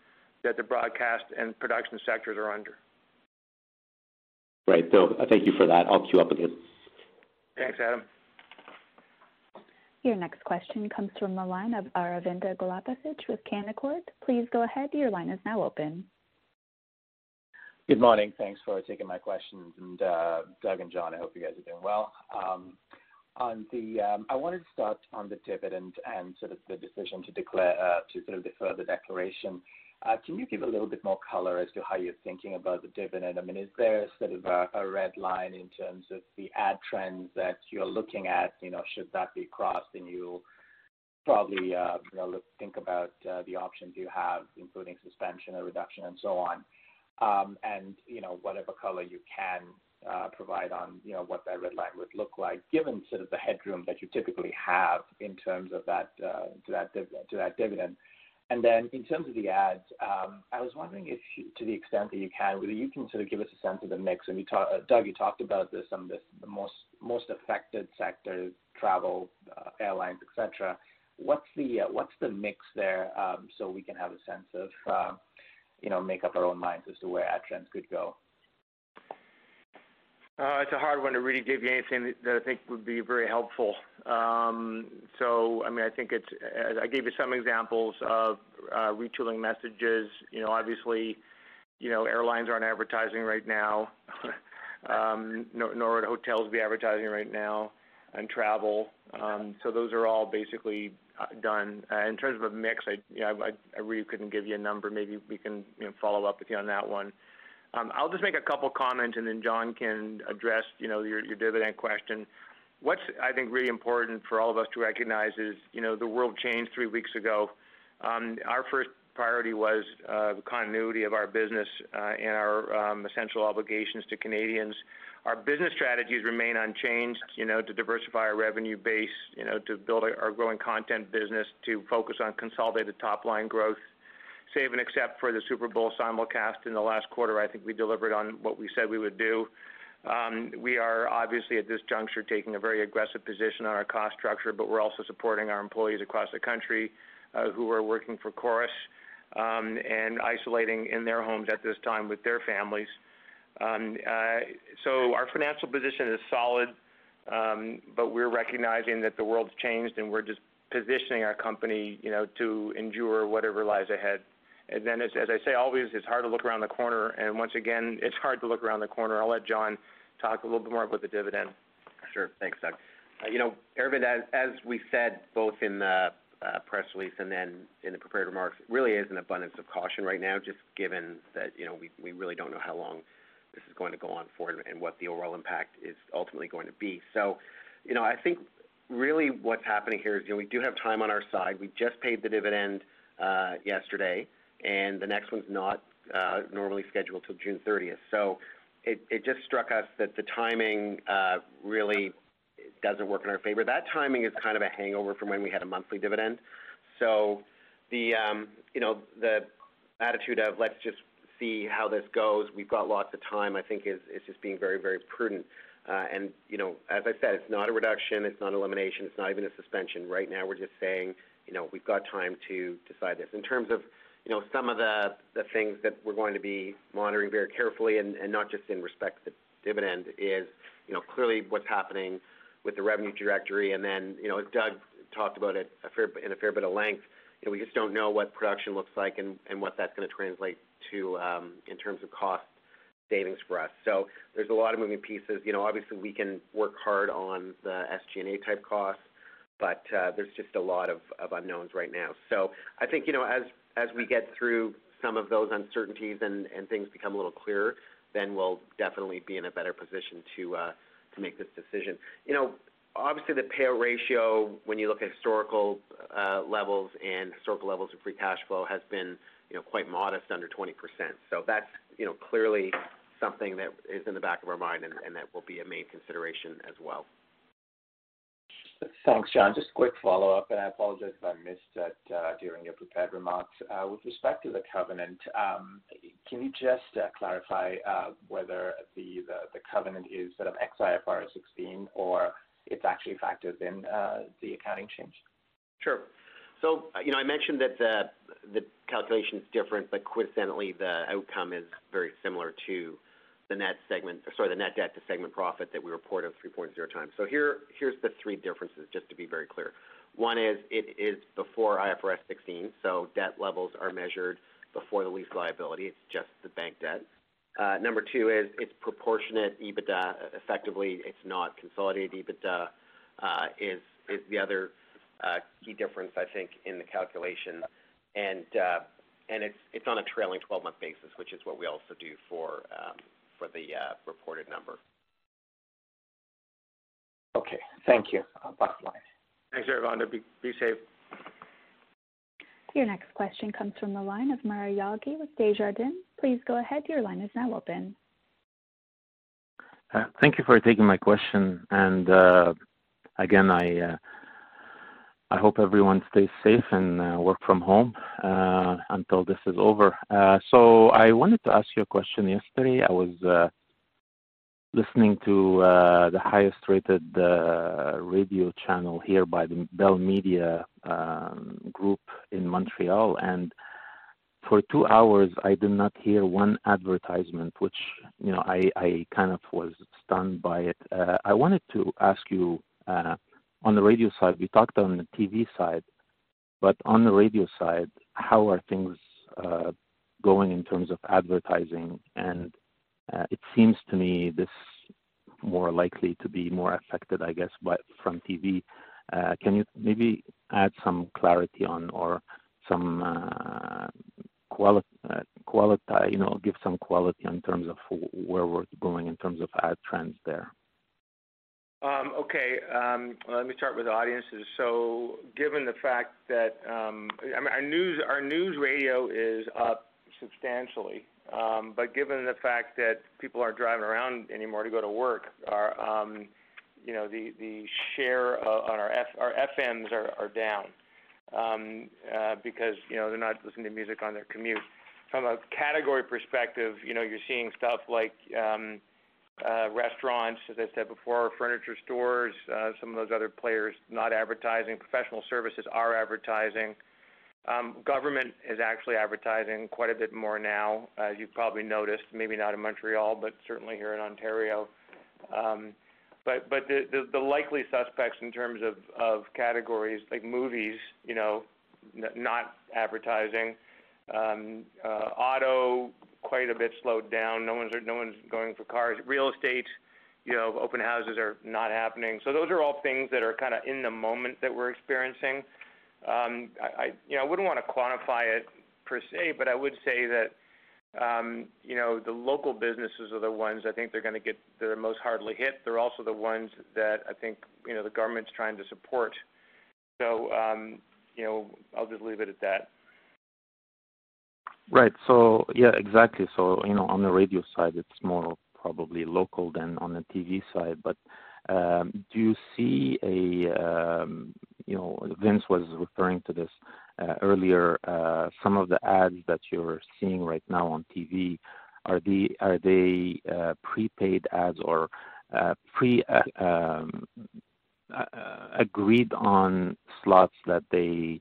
that the broadcast and production sectors are under. Right. So thank you for that. I'll queue up again. Thanks, Adam. Your next question comes from the line of Aravinda Galapasic with Canaccord. Please go ahead. Your line is now open. Good morning. Thanks for taking my questions. And uh, Doug and John, I hope you guys are doing well. Um, on the, um, I wanted to start on the dividend and sort of the decision to declare, uh, to sort of defer the declaration. Uh, can you give a little bit more color as to how you're thinking about the dividend? I mean, is there sort of a, a red line in terms of the ad trends that you're looking at? You know, should that be crossed, then you'll probably uh, you know, look, think about uh, the options you have, including suspension or reduction and so on. Um, and, you know, whatever color you can uh, provide on, you know, what that red line would look like, given sort of the headroom that you typically have in terms of that, uh, to that, div- to that dividend. And then in terms of the ads, um, I was wondering if, you, to the extent that you can, whether you can sort of give us a sense of the mix. And you talk, uh, Doug, you talked about this on this, the most most affected sectors, travel, uh, airlines, et cetera. What's the uh, what's the mix there, um, so we can have a sense of, uh, you know, make up our own minds as to where ad trends could go? Uh, it's a hard one to really give you anything that I think would be very helpful. Um, so, I mean, I think it's, I gave you some examples of uh, retooling messages. You know, obviously, you know, airlines aren't advertising right now, um, nor, nor would hotels be advertising right now, and travel. Um, so those are all basically done. Uh, in terms of a mix, I, you know, I, I really couldn't give you a number. Maybe we can, you know, follow up with you on that one. Um, I'll just make a couple comments, and then John can address, you know, your, your dividend question. What's, I think, really important for all of us to recognize is, you know, the world changed three weeks ago. Um, our first priority was uh, the continuity of our business uh, and our um, essential obligations to Canadians. Our business strategies remain unchanged, you know, to diversify our revenue base, you know, to build our growing content business, to focus on consolidated top-line growth. Save and except for the Super Bowl simulcast in the last quarter, I think we delivered on what we said we would do. Um, we are obviously at this juncture taking a very aggressive position on our cost structure, but we're also supporting our employees across the country uh, who are working for Corus um, and isolating in their homes at this time with their families. Um, uh, so our financial position is solid, um, but we're recognizing that the world's changed and we're just positioning our company, you know, to endure whatever lies ahead. And then, as, as I say, always it's hard to look around the corner. And once again, it's hard to look around the corner. I'll let John talk a little bit more about the dividend. Sure. Thanks, Doug. Uh, you know, Aravind, as, as we said, both in the uh, press release and then in the prepared remarks, it really is an abundance of caution right now, just given that, you know, we, we really don't know how long this is going to go on for and, and what the overall impact is ultimately going to be. So, you know, I think really what's happening here is, you know, we do have time on our side. We just paid the dividend uh, yesterday. And the next one's not uh, normally scheduled till June thirtieth. So it, it just struck us that the timing uh, really doesn't work in our favor. That timing is kind of a hangover from when we had a monthly dividend. So the um, you know, the attitude of let's just see how this goes. We've got lots of time. I think is is just being very very prudent. Uh, and you know, as I said, it's not a reduction. It's not elimination. It's not even a suspension. Right now, we're just saying, you know, we've got time to decide this in terms of, you know, some of the, the things that we're going to be monitoring very carefully, and, and not just in respect to the dividend, is, you know, clearly what's happening with the revenue trajectory. And then, you know, as Doug talked about it a fair, in a fair bit of length, you know, we just don't know what production looks like and, and what that's going to translate to um, in terms of cost savings for us. So there's a lot of moving pieces. You know, obviously we can work hard on the S G and A type costs, but uh, there's just a lot of, of unknowns right now. So I think, you know, as As we get through some of those uncertainties and, and things become a little clearer, then we'll definitely be in a better position to uh, to make this decision. You know, obviously the payout ratio, when you look at historical uh, levels and historical levels of free cash flow, has been, you know, quite modest, under twenty percent. So that's, you know, clearly something that is in the back of our mind, and, and that will be a main consideration as well. Thanks, John. Just a quick follow-up, and I apologize if I missed that uh, during your prepared remarks. Uh, with respect to the covenant, um, can you just uh, clarify uh, whether the, the, the covenant is sort of ex I F R S sixteen or it's actually factored in uh, the accounting change? Sure. So, you know, I mentioned that the, the calculation is different, but coincidentally the outcome is very similar to the net segment, sorry, the net debt to segment profit that we report of three point zero times. So here, here's the three differences, just to be very clear. One is it is before I F R S sixteen, so debt levels are measured before the lease liability. It's just the bank debt. Uh, number two is it's proportionate EBITDA. Effectively, it's not consolidated EBITDA. Uh, is is the other uh, key difference, I think, in the calculation, and uh, and it's it's on a trailing twelve month basis, which is what we also do for. Um, for the uh, reported number. Okay, thank you. I'll pass the line. Thanks, Aravinda. Be, be safe. Your next question comes from the line of Mara Yagi with Desjardins. Please go ahead. Your line is now open. Uh, thank you for taking my question. And uh, again, I uh, I hope everyone stays safe and uh, work from home uh, until this is over. Uh, so I wanted to ask you a question yesterday. I was uh, listening to uh, the highest rated uh, radio channel here by the Bell Media um, group in Montreal. And for two hours, I did not hear one advertisement, which, you know, I, I kind of was stunned by it. Uh, I wanted to ask you, uh, on the radio side, we talked on the T V side, but on the radio side, how are things uh, going in terms of advertising? And uh, it seems to me this more likely to be more affected, I guess, by from T V. Uh, can you maybe add some clarity on, or some uh, quality, uh, quality, you know, give some quality in terms of where we're going in terms of ad trends there? Um, okay, um, let me start with audiences. So, given the fact that um, I mean, our news, our news radio is up substantially, um, but given the fact that people aren't driving around anymore to go to work, our, um, you know, the the share of, on our F, our F Ms are, are down um, uh, because, you know, they're not listening to music on their commute. From a category perspective, you know, you're seeing stuff like. Um, Uh, restaurants, as I said before, furniture stores, uh, some of those other players not advertising. Professional services are advertising. Um, government is actually advertising quite a bit more now, as you've probably noticed, maybe not in Montreal, but certainly here in Ontario. Um, but but the, the, the likely suspects in terms of, of categories, like movies, you know, n- not advertising, um, uh, auto, quite a bit slowed down. No one's no one's going for cars. Real estate, you know, open houses are not happening. So those are all things that are kind of in the moment that we're experiencing. Um, I, I you know I wouldn't want to quantify it per se, but I would say that um, you know the local businesses are the ones I think they're going to get the most hardly hit. They're also the ones that I think you know the government's trying to support. So um, you know I'll just leave it at that. Right. So, yeah, exactly. So, you know, on the radio side, it's more probably local than on the T V side. But um, do you see a, um, you know, Vince was referring to this uh, earlier, uh, some of the ads that you're seeing right now on T V, are they, are they uh, prepaid ads or uh, pre uh, um, uh, agreed on slots that they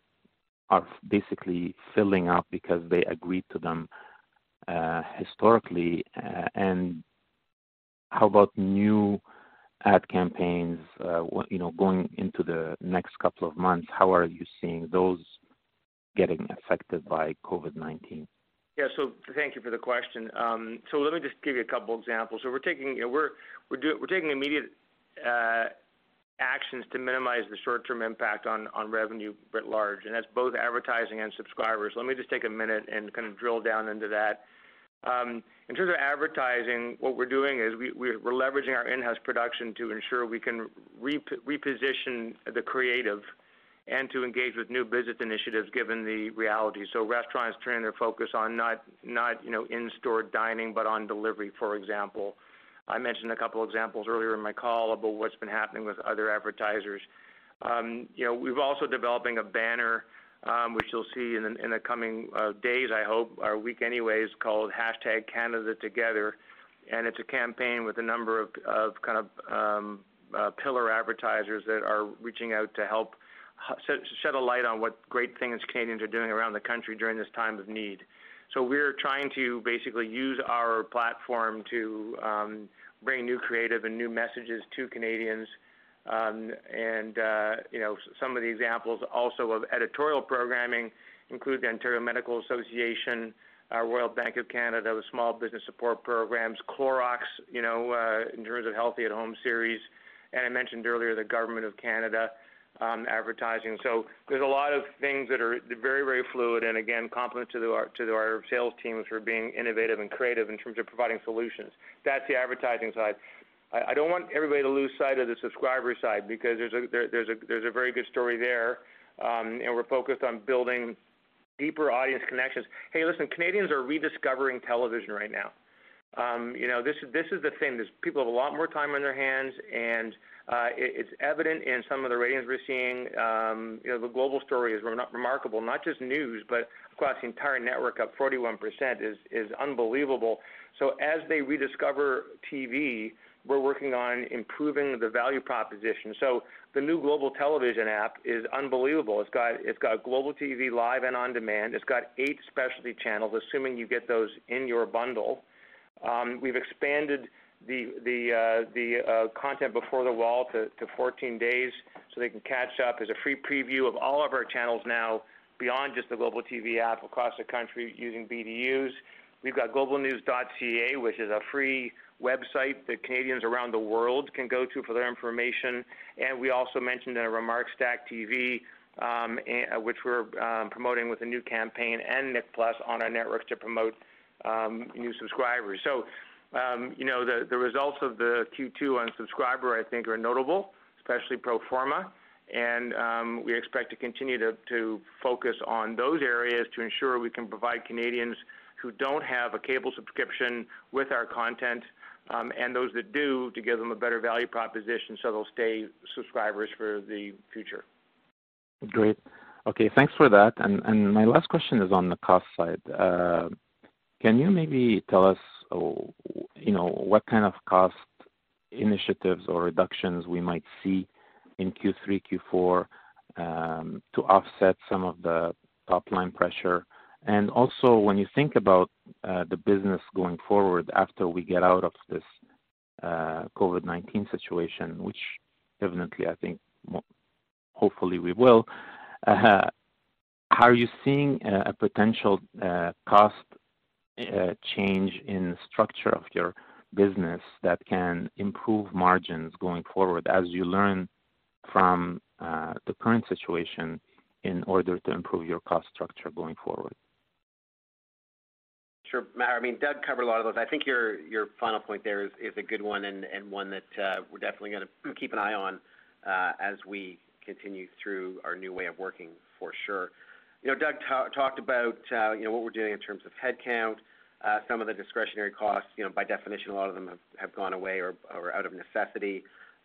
are basically filling up because they agreed to them uh, historically? Uh, and how about new ad campaigns? Uh, you know, going into the next couple of months, how are you seeing those getting affected by COVID nineteen? Yeah. So thank you for the question. Um, so let me just give you a couple examples. So we're taking, you know, we're we're do, we're taking immediate. Uh, actions to minimize the short-term impact on, on revenue writ large, and that's both advertising and subscribers. Let me just take a minute and kind of drill down into that. Um, in terms of advertising, what we're doing is we, we're leveraging our in-house production to ensure we can rep reposition the creative and to engage with new business initiatives given the reality. So restaurants turning their focus on not, not you know, in-store dining, but on delivery, for example. I mentioned a couple examples earlier in my call about what's been happening with other advertisers. Um, you know, we've also developing a banner, um, which you'll see in the, in the coming uh, days, I hope, or week anyways, called hashtag Canada Together. And it's a campaign with a number of, of kind of um, uh, pillar advertisers that are reaching out to help shed a light on what great things Canadians are doing around the country during this time of need. So we're trying to basically use our platform to um, bring new creative and new messages to Canadians. Um, and, uh, you know, some of the examples also of editorial programming include the Ontario Medical Association, our Royal Bank of Canada, the Small Business Support Programs, Clorox, you know, uh, in terms of Healthy at Home series. And I mentioned earlier the Government of Canada. Um, advertising. So there's a lot of things that are very, very fluid, and again, compliments to, the, our, to the, our sales teams for being innovative and creative in terms of providing solutions. That's the advertising side. I, I don't want everybody to lose sight of the subscriber side because there's a, there, there's a, there's a very good story there, um, and we're focused on building deeper audience connections. Hey, listen, Canadians are rediscovering television right now. Um, you know, this, this is the thing. There's, people have a lot more time on their hands, and uh, it, it's evident in some of the ratings we're seeing. Um, you know, the global story is re remarkable, not just news, but across the entire network up forty-one percent is, is unbelievable. So as they rediscover T V, we're working on improving the value proposition. So the new global television app is unbelievable. It's got, it's got Global T V live and on demand. It's got eight specialty channels, assuming you get those in your bundle. Um, we've expanded the, the, uh, the uh, content before the wall to, to fourteen days so they can catch up. There's a free preview of all of our channels now beyond just the Global T V app across the country using B D Us. We've got global news dot C A, which is a free website that Canadians around the world can go to for their information. And we also mentioned in a remark Stack T V, um, and, which we're um, promoting with a new campaign, and Nick+ on our networks to promote Um, new subscribers. So, um, you know, the, the results of the Q two on subscriber, I think, are notable, especially pro forma. And um, we expect to continue to, to focus on those areas to ensure we can provide Canadians who don't have a cable subscription with our content, um, and those that do, to give them a better value proposition so they'll stay subscribers for the future. Great. Okay, thanks for that. And, and my last question is on the cost side. Uh, Can you maybe tell us, you know, what kind of cost initiatives or reductions we might see in Q three, Q four um, to offset some of the top-line pressure? And also, when you think about uh, the business going forward after we get out of this uh, COVID nineteen situation, which definitely I think hopefully we will, uh, are you seeing a potential uh, cost Uh, change in the structure of your business that can improve margins going forward as you learn from uh, the current situation in order to improve your cost structure going forward? Sure, Maher. I mean, Doug covered a lot of those. I think your your final point there is, is a good one, and, and one that uh, we're definitely going to keep an eye on uh, as we continue through our new way of working, for sure. You know, Doug t talked about, uh, you know, what we're doing in terms of headcount, uh, some of the discretionary costs, you know, by definition, a lot of them have, have gone away or, or out of necessity,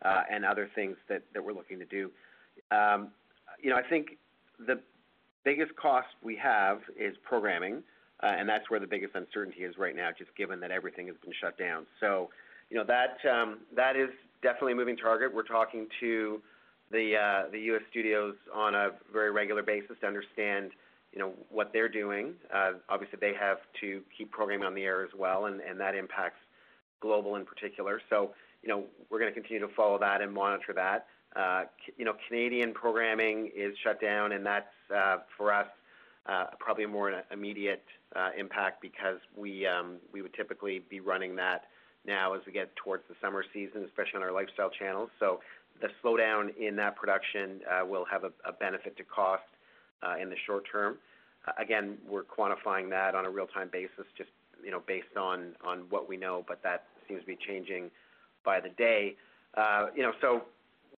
uh, and other things that, that we're looking to do. Um, you know, I think the biggest cost we have is programming, uh, and that's where the biggest uncertainty is right now, just given that everything has been shut down. So, you know, that, um, that is definitely a moving target. We're talking to The, uh, the U S studios on a very regular basis to understand, you know, what they're doing. Uh, obviously, they have to keep programming on the air as well, and, and that impacts Global in particular. So, you know, we're going to continue to follow that and monitor that. Uh, you know, Canadian programming is shut down, and that's, uh, for us, uh, probably a more immediate uh, impact because we, um, we would typically be running that now as we get towards the summer season, especially on our lifestyle channels. So the slowdown in that production uh, will have a, a benefit to cost uh, in the short term. Uh, again, we're quantifying that on a real-time basis, just you know, based on, on what we know, but that seems to be changing by the day. Uh, you know, so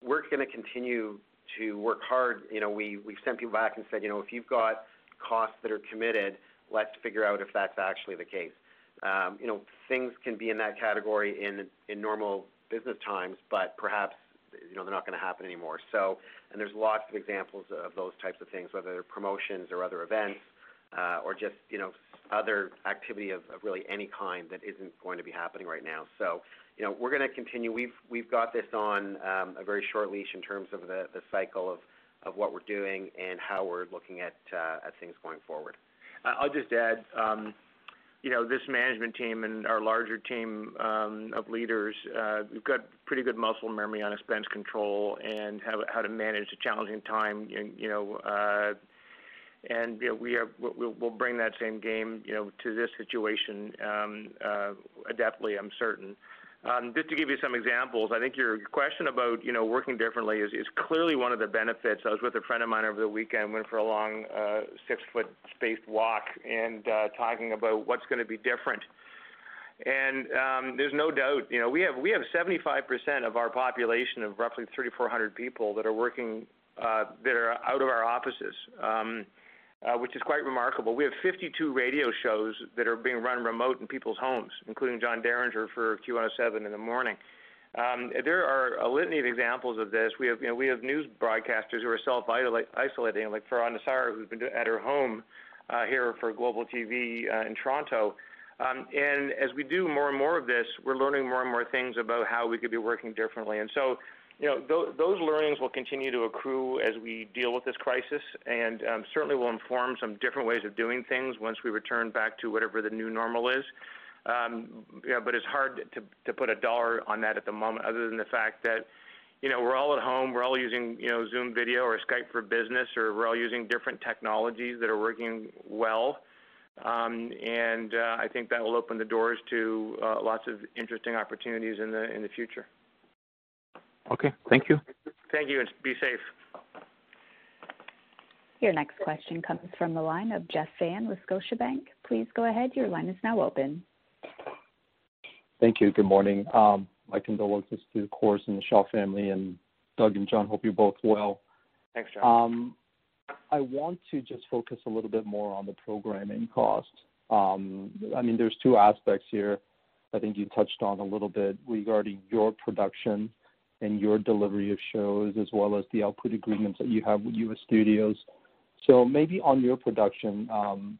we're going to continue to work hard. You know, we, we've sent people back and said, you know, if you've got costs that are committed, let's figure out if that's actually the case. Um, you know, things can be in that category in, in normal business times, but perhaps, you know, they're not going to happen anymore. So, and there's lots of examples of those types of things, whether they're promotions or other events, uh, or just, you know, other activity of, of really any kind that isn't going to be happening right now. So, you know, we're going to continue. We've we've got this on um, a very short leash in terms of the, the cycle of, of what we're doing and how we're looking at uh, at things going forward. I'll just add, um, you know, this management team and our larger team um, of leaders, uh, we've got pretty good muscle memory on expense control and how, how to manage a challenging time. You, you know, uh, and you know, we are we'll, we'll bring that same game, you know, to this situation um, uh, adeptly, I'm certain. Um, just to give you some examples, I think your question about, you know, working differently is, is clearly one of the benefits. I was with a friend of mine over the weekend, went for a long uh, six-foot spaced walk and uh, talking about what's going to be different. And um, there's no doubt, you know, we have we have seventy-five percent of our population of roughly three thousand four hundred people that are working, uh, that are out of our offices, um, uh, which is quite remarkable. We have fifty-two radio shows that are being run remote in people's homes, including John Derringer for Q one oh seven in the morning. Um, there are a litany of examples of this. We have, you know, we have news broadcasters who are self-isolating, like Farah Nassar, who's been at her home uh, here for Global T V uh, in Toronto. Um, and as we do more and more of this, we're learning more and more things about how we could be working differently. And so, you know, th those learnings will continue to accrue as we deal with this crisis, and um, certainly will inform some different ways of doing things once we return back to whatever the new normal is. Um, yeah, but it's hard to, to put a dollar on that at the moment, other than the fact that, you know, we're all at home, we're all using, you know, Zoom video or Skype for Business, or we're all using different technologies that are working well. Um, and uh, I think that will open the doors to uh, lots of interesting opportunities in the in the future. Okay, thank you. Thank you, and be safe. Your next question comes from the line of Jeff Fan with Scotiabank. Please go ahead. Your line is now open. Thank you. Good morning. Um, my condolences to the Corus and the Shaw family, and Doug and John, hope you're both well. Thanks, John. Um, I want to just focus a little bit more on the programming cost. Um, I mean, there's two aspects here I think you touched on a little bit regarding your production and your delivery of shows, as well as the output agreements that you have with U S studios. So maybe on your production, um,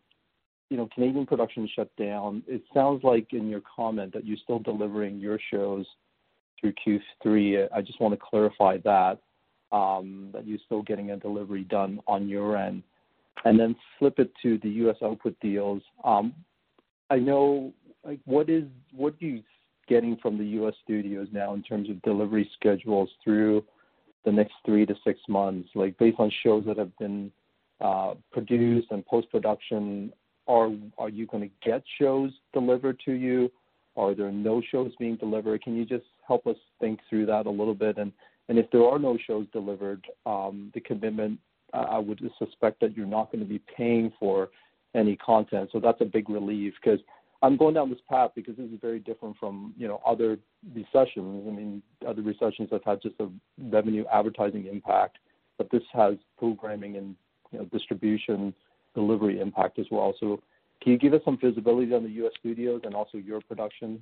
you know, Canadian production shut down. It sounds like in your comment that you're still delivering your shows through Q three. I just want to clarify that, um, that you're still getting a delivery done on your end. And then flip it to the U S output deals. Um, I know, like, what is, what do you getting from the U S studios now in terms of delivery schedules through the next three to six months, like based on shows that have been uh, produced and post-production? Are, are you going to get shows delivered to you? Are there no shows being delivered? Can you just help us think through that a little bit? And, and if there are no shows delivered, um, the commitment, uh, I would suspect that you're not going to be paying for any content. So that's a big relief, because I'm going down this path because this is very different from, you know, other recessions. I mean, other recessions have had just a revenue advertising impact, but this has programming and, you know, distribution delivery impact as well. So can you give us some visibility on the U S studios and also your production?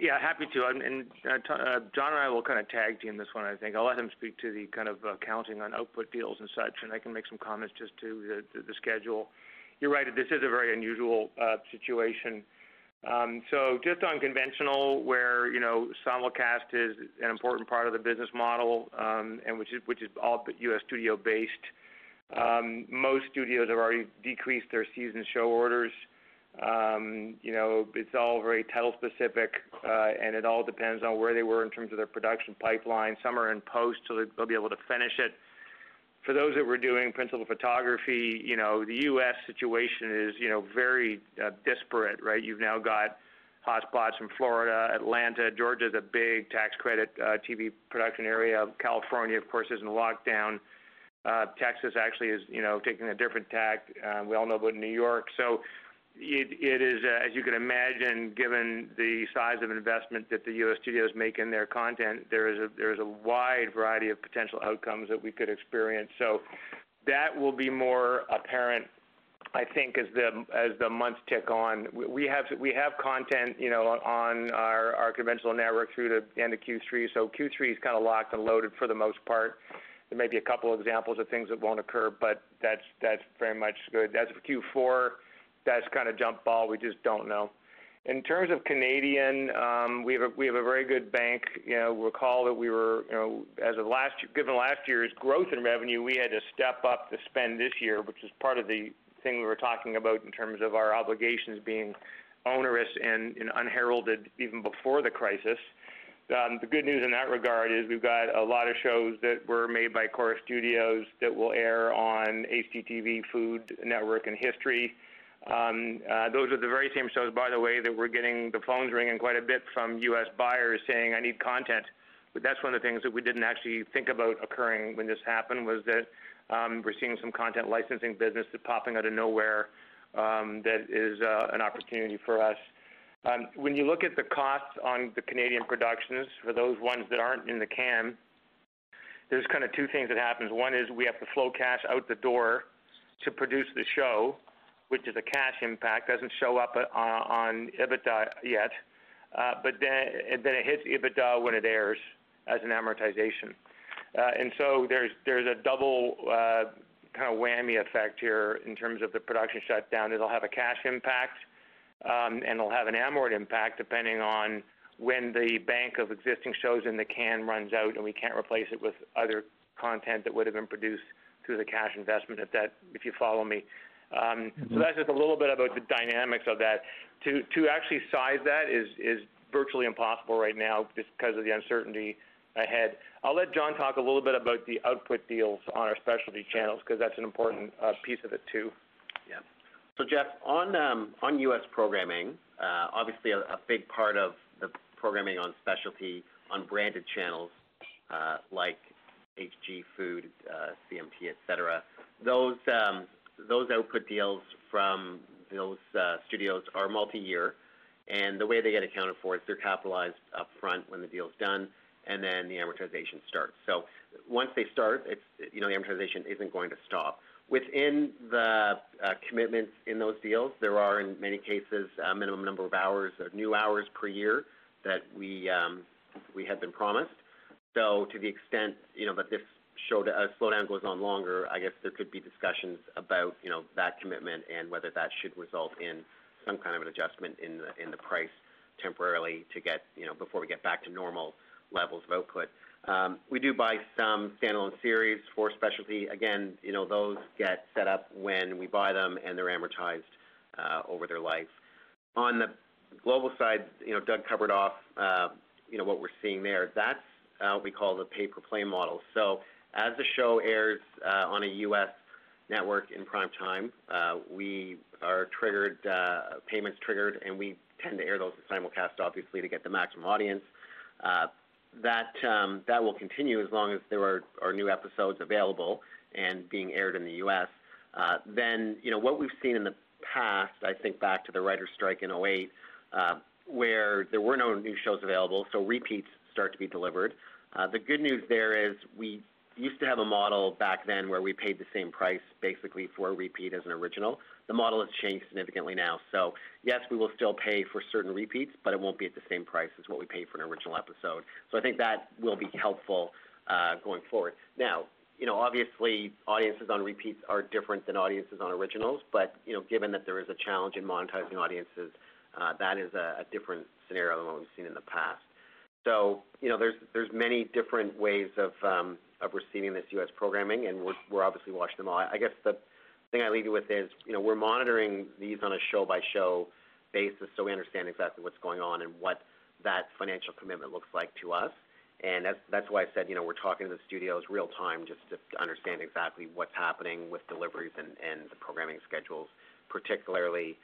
Yeah, happy to. And, and uh, uh, John and I will kind of tag team this one, I think. I'll let him speak to the kind of uh, counting on output deals and such, and I can make some comments just to the, the, the schedule. You're right, this is a very unusual uh, situation. Um, so just on conventional, where, you know, simulcast is an important part of the business model, um, and which is, which is all U S studio-based, um, most studios have already decreased their season show orders. Um, you know, it's all very title-specific, uh, and it all depends on where they were in terms of their production pipeline. Some are in post, so they'll be able to finish it. For those that were doing principal photography, you know, the U S situation is, you know, very uh, disparate, right? You've now got hotspots in Florida, Atlanta, Georgia's a big tax credit uh, T V production area. California, of course, is in lockdown. Uh, Texas actually is, you know, taking a different tack. Uh, we all know about New York. So It, it is, uh, as you can imagine, given the size of investment that the U S studios make in their content, there is a, there is a wide variety of potential outcomes that we could experience. So that will be more apparent, I think, as the as the months tick on. We have we have content, you know, on our, our conventional network through to the end of Q three. So Q three is kind of locked and loaded for the most part. There may be a couple examples of things that won't occur, but that's that's very much good. As for Q four, that's kind of jump ball. We just don't know. In terms of Canadian, um, we have a, we have a very good bank. You know, recall that we were, you know, as of last year, given last year's growth in revenue, we had to step up the spend this year, which is part of the thing we were talking about in terms of our obligations being onerous and, and unheralded even before the crisis. Um, the good news in that regard is we've got a lot of shows that were made by Corus Studios that will air on H G T V, Food Network, and History. Um, uh, those are the very same shows, by the way, that we're getting the phones ringing quite a bit from U S buyers saying, I need content. But that's one of the things that we didn't actually think about occurring when this happened, was that um, we're seeing some content licensing business that's popping out of nowhere um, that is uh, an opportunity for us. Um, when you look at the costs on the Canadian productions, for those ones that aren't in the can, there's kind of two things that happens. One is we have to flow cash out the door to produce the show, which is a cash impact, doesn't show up uh, on EBITDA yet, uh, but then, then it hits EBITDA when it airs as an amortization. Uh, and so there's there's a double uh, kind of whammy effect here in terms of the production shutdown. It'll have a cash impact, um, and it'll have an amort impact depending on when the bank of existing shows in the can runs out and we can't replace it with other content that would have been produced through the cash investment, if that, if you follow me. Um, so that's just a little bit about the dynamics of that. To to actually size that is, is virtually impossible right now just because of the uncertainty ahead. I'll let John talk a little bit about the output deals on our specialty channels because that's an important uh, piece of it too. Yeah. So Jeff, on um, on U S programming, uh, obviously a, a big part of the programming on specialty, on branded channels uh, like H G, Food, uh, C M T, et cetera, those um, those output deals from those uh, studios are multi-year, and the way they get accounted for is they're capitalized up front when the deal's done, and then the amortization starts. So once they start, it's, you know, the amortization isn't going to stop. Within the uh, commitments in those deals, there are in many cases a minimum number of hours or new hours per year that we um, we had been promised. So to the extent, you know, that this show to, uh, slowdown goes on longer, I guess there could be discussions about, you know, that commitment and whether that should result in some kind of an adjustment in the, in the price temporarily to get, you know, before we get back to normal levels of output. Um, we do buy some standalone series for specialty. Again, you know, those get set up when we buy them and they're amortized uh, over their life. On the global side, you know, Doug covered off, uh, you know, what we're seeing there. That's uh, what we call the pay-per-play model. So as the show airs uh, on a U S network in prime time, uh, we are triggered, uh, payments triggered, and we tend to air those in simulcast, obviously, to get the maximum audience. Uh, that um, that will continue as long as there are, are new episodes available and being aired in the U S Uh, then, you know, what we've seen in the past, I think back to the writer's strike in oh eight, uh, where there were no new shows available, so repeats start to be delivered. Uh, the good news there is we used to have a model back then where we paid the same price basically for a repeat as an original. The model has changed significantly now. So yes, we will still pay for certain repeats, but it won't be at the same price as what we pay for an original episode. So I think that will be helpful uh, going forward. Now, you know, obviously audiences on repeats are different than audiences on originals, but, you know, given that there is a challenge in monetizing audiences, uh, that is a, a different scenario than what we've seen in the past. So, you know, there's there's many different ways of um, of receiving this U S programming, and we're, we're obviously watching them all. I, I guess the thing I leave you with is, you know, we're monitoring these on a show-by-show basis, so we understand exactly what's going on and what that financial commitment looks like to us. And that's, that's why I said, you know, we're talking to the studios real-time just to, to understand exactly what's happening with deliveries and, and the programming schedules, particularly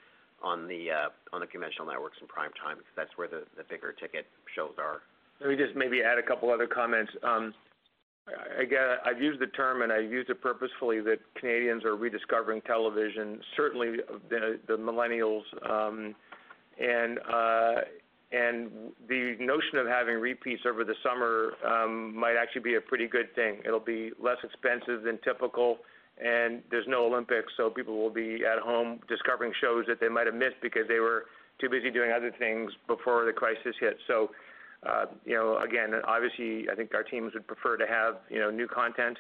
on the uh, on the conventional networks in prime time, because that's where the, the bigger ticket shows are. Let me just maybe add a couple other comments. Um, Again, I've used the term, and I've used it purposefully, that Canadians are rediscovering television, certainly the, the millennials. Um, and uh, and the notion of having repeats over the summer um, might actually be a pretty good thing. It'll be less expensive than typical, and there's no Olympics, so people will be at home discovering shows that they might have missed because they were too busy doing other things before the crisis hit. So. Uh, you know, again, obviously, I think our teams would prefer to have, you know, new content.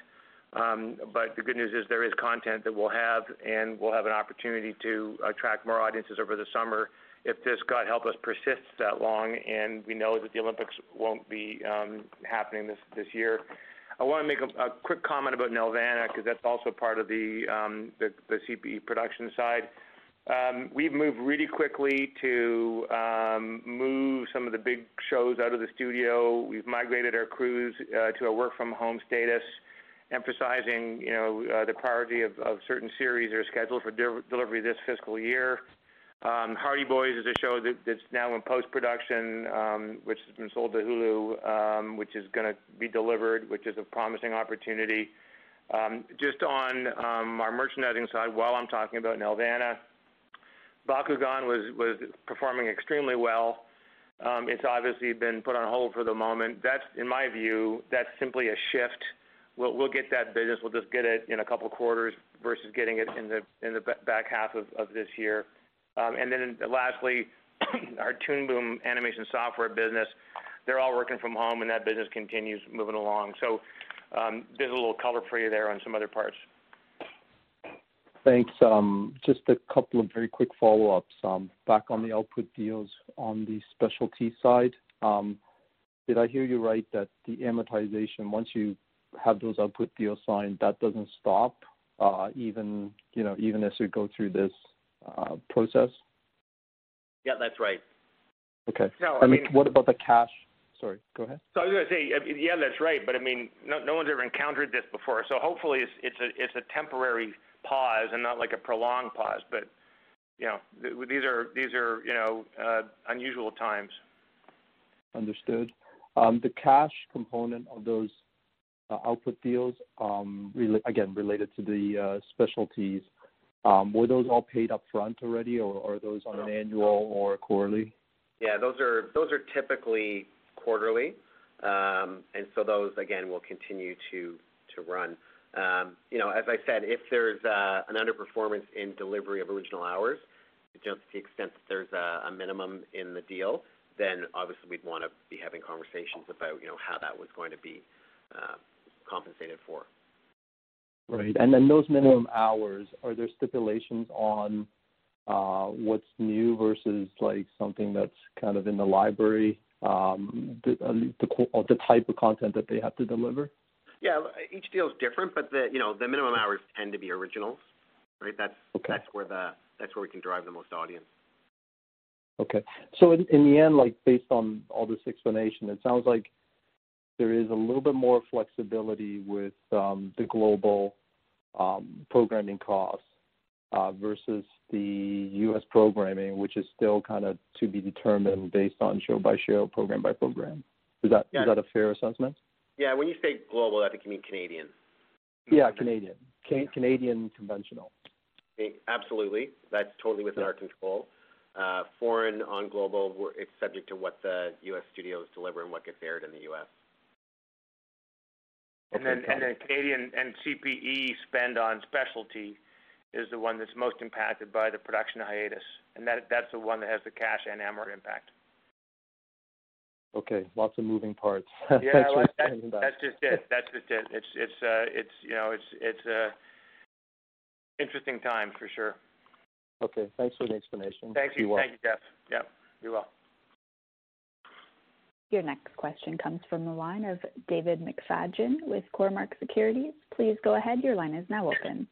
Um, but the good news is there is content that we'll have, and we'll have an opportunity to attract more audiences over the summer if this, God help us, persists that long. And we know that the Olympics won't be um, happening this, this year. I want to make a, a quick comment about Nelvana, because that's also part of the, um, the, the C P E production side. Um, we've moved really quickly to um, move some of the big shows out of the studio. We've migrated our crews uh, to a work-from-home status, emphasizing, you know, uh, the priority of, of certain series that are scheduled for de- delivery this fiscal year. Um, Hardy Boys is a show that, that's now in post-production, um, which has been sold to Hulu, um, which is going to be delivered, which is a promising opportunity. Um, just on um, our merchandising side, while I'm talking about Nelvana, Bakugan was, was performing extremely well. Um, it's obviously been put on hold for the moment. That's, in my view, that's simply a shift. We'll, we'll get that business. We'll just get it in a couple quarters versus getting it in the in the back half of, of this year. Um, and then lastly, our Toon Boom animation software business, they're all working from home, and that business continues moving along. So um, there's a little color for you there on some other parts. Thanks. Um, just a couple of very quick follow-ups. Um, back on the output deals on the specialty side, um, did I hear you right that the amortization, once you have those output deals signed, that doesn't stop, uh, even you know, even as we go through this uh, process? Yeah, that's right. Okay. No, I mean, mean, what about the cash? Sorry, go ahead. So I was going to say, yeah, that's right, but I mean, no, no one's ever encountered this before, so hopefully it's, it's a it's a temporary pause and not like a prolonged pause, but you know, th- these are these are you know uh, unusual times. Understood. Um, the cash component of those uh, output deals, um, re- again related to the uh, specialties, um, were those all paid up front already, or are those on an annual or quarterly? Yeah, those are those are typically quarterly, um, and so those again will continue to to run. Um, you know, as I said, if there's uh, an underperformance in delivery of original hours, just to the extent that there's a, a minimum in the deal, then obviously we'd want to be having conversations about, you know, how that was going to be uh, compensated for. Right. And then those minimum hours, are there stipulations on uh, what's new versus, like, something that's kind of in the library, um, the, the, the type of content that they have to deliver? Yeah, each deal is different, but the you know the minimum hours tend to be originals, right? That's okay. that's where the that's where we can drive the most audience. Okay, so in, in the end, like based on all this explanation, it sounds like there is a little bit more flexibility with um, the global um, programming costs uh, versus the U S programming, which is still kind of to be determined based on show by show, program by program. Is that yeah. is that a fair assessment? Yeah, when you say global, I think you mean Canadian. Yeah, Canadian. Can- Canadian conventional. Absolutely. That's totally within yeah. our control. Uh, foreign on global, it's subject to what the U S studios deliver and what gets aired in the U S. And then, and then Canadian and C P E spend on specialty is the one that's most impacted by the production hiatus. And that that's the one that has the cash and amort impact. Okay, lots of moving parts. Yeah, well, that, that. that's just it. That's just it. It's it's uh, it's you know it's it's uh, interesting time for sure. Okay, thanks for the explanation. Thank you, well. thank you, Jeff. Yeah, be well. Your next question comes from the line of David McFadgen with Cormark Securities. Please go ahead. Your line is now open.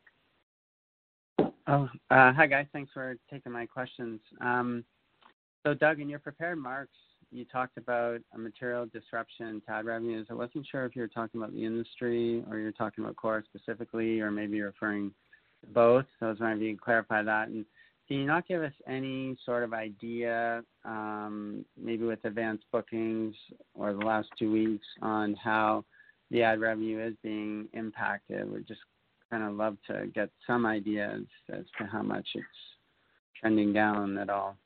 Oh, uh, hi guys. Thanks for taking my questions. Um, so, Doug, in your prepared remarks, you talked about a material disruption to ad revenues. I wasn't sure if you were talking about the industry or you're talking about Corus specifically, or maybe you're referring to both. So I was wondering if you could clarify that. And can you not give us any sort of idea, um, maybe with advanced bookings or the last two weeks, on how the ad revenue is being impacted. We just kind of love to get some ideas as to how much it's trending down at all.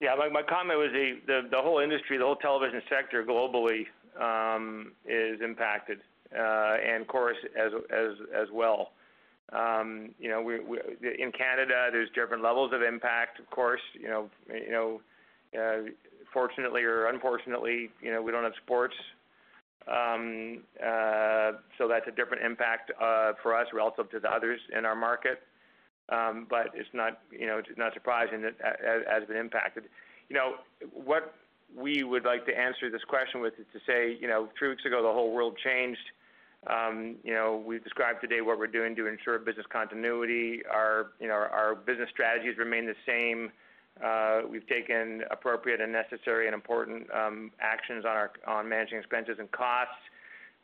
Yeah, my, my comment was the, the, the whole industry, the whole television sector globally um, is impacted, uh, and Corus as as as well. Um, you know, we, we in Canada, there's different levels of impact. Of course, you know, you know, uh, fortunately or unfortunately, you know, we don't have sports, um, uh, so that's a different impact uh, for us relative to the others in our market. Um, but it's not, you know, it's not surprising that it has been impacted. You know, what we would like to answer this question with is to say, you know, three weeks ago the whole world changed. Um, you know, we've described today what we're doing to ensure business continuity. Our, you know, our, our business strategies remain the same. Uh, we've taken appropriate and necessary and important um, actions on our on managing expenses and costs.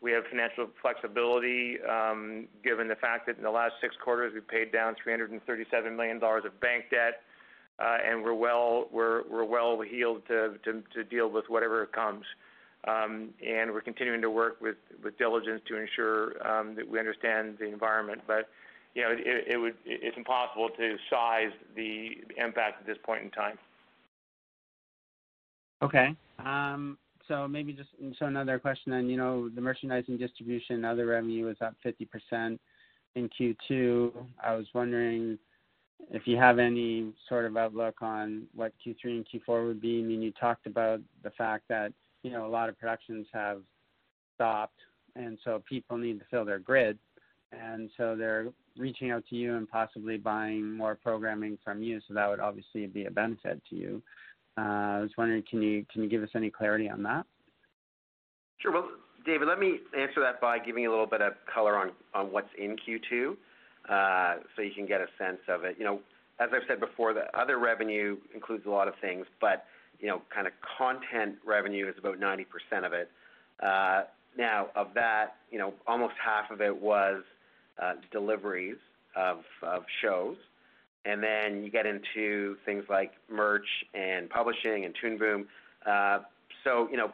We have financial flexibility, um, given the fact that in the last six quarters we paid down three hundred thirty-seven million dollars of bank debt, uh, and we're well we're we're well heeled to, to to deal with whatever comes. Um, and we're continuing to work with, with diligence to ensure um, that we understand the environment. But you know, it, it would it's impossible to size the impact at this point in time. Okay. Um... So maybe just so another question on, you know, the merchandising distribution, other revenue was up fifty percent in Q two. I was wondering if you have any sort of outlook on what Q three and Q four would be. I mean, you talked about the fact that, you know, a lot of productions have stopped, and so people need to fill their grid. And so they're reaching out to you and possibly buying more programming from you. So that would obviously be a benefit to you. Uh, I was wondering, can you can you give us any clarity on that? Sure. Well, David, let me answer that by giving you a little bit of color on, on what's in Q two, uh, so you can get a sense of it. You know, as I've said before, the other revenue includes a lot of things, but, you know, kind of content revenue is about ninety percent of it. Uh, now, of that, you know, almost half of it was uh, deliveries of, of shows. And then you get into things like merch and publishing and Toon Boom. Uh, so, you know,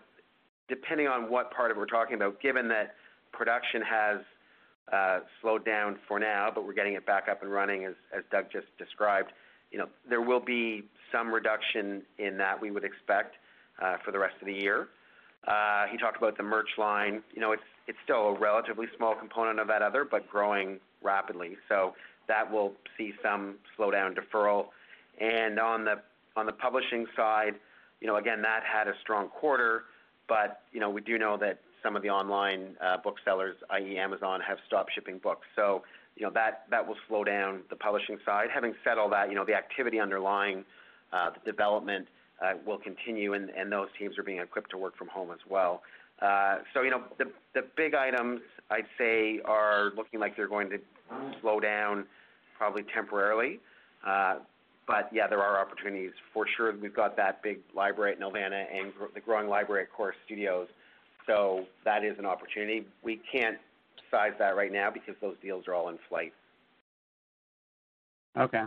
depending on what part of it we're talking about, given that production has uh, slowed down for now, but we're getting it back up and running, as, as Doug just described, you know, there will be some reduction in that we would expect uh, for the rest of the year. Uh, he talked about the merch line. You know, it's, it's still a relatively small component of that other, but growing rapidly. So that will see some slowdown, deferral. And on the on the publishing side, you know, again, that had a strong quarter, but, you know, we do know that some of the online uh, booksellers, that is. Amazon, have stopped shipping books. So, you know, that, that will slow down the publishing side. Having said all that, you know, the activity underlying uh, the development uh, will continue, and, and those teams are being equipped to work from home as well. Uh, so, you know, the, the big items, I'd say, are looking like they're going to slow down probably temporarily, uh, but yeah, there are opportunities for sure. We've got that big library at Nelvana and gr- the growing library at Corus Studios, so that is an opportunity. We can't size that right now because those deals are all in flight. Okay.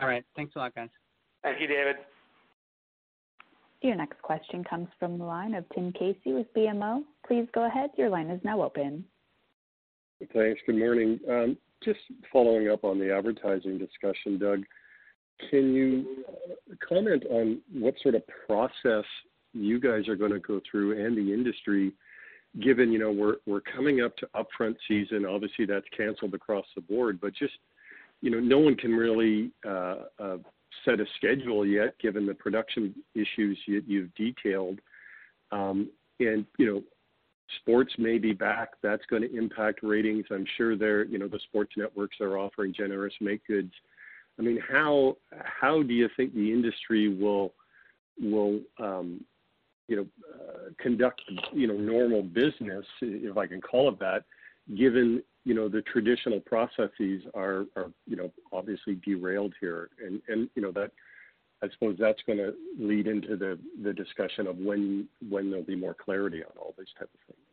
All right. Thanks a lot, guys. Thank you, David. Your next question comes from the line of Tim Casey with B M O. Please go ahead. Your line is now open. Thanks. Good morning. Um, just following up on the advertising discussion, Doug, can you comment on what sort of process you guys are going to go through and the industry, given, you know, we're we're coming up to upfront season. Obviously, that's canceled across the board, but just, you know, no one can really uh, uh, set a schedule yet, given the production issues you, you've detailed. Um, and, you know, sports may be back. That's going to impact ratings. I'm sure they're, you know, the sports networks are offering generous make goods. I mean, how how do you think the industry will will um, you know uh, conduct you know normal business, if I can call it that, given you know the traditional processes are, are you know obviously derailed here, and and you know that I suppose that's going to lead into the, the discussion of when when there'll be more clarity on all these types of things.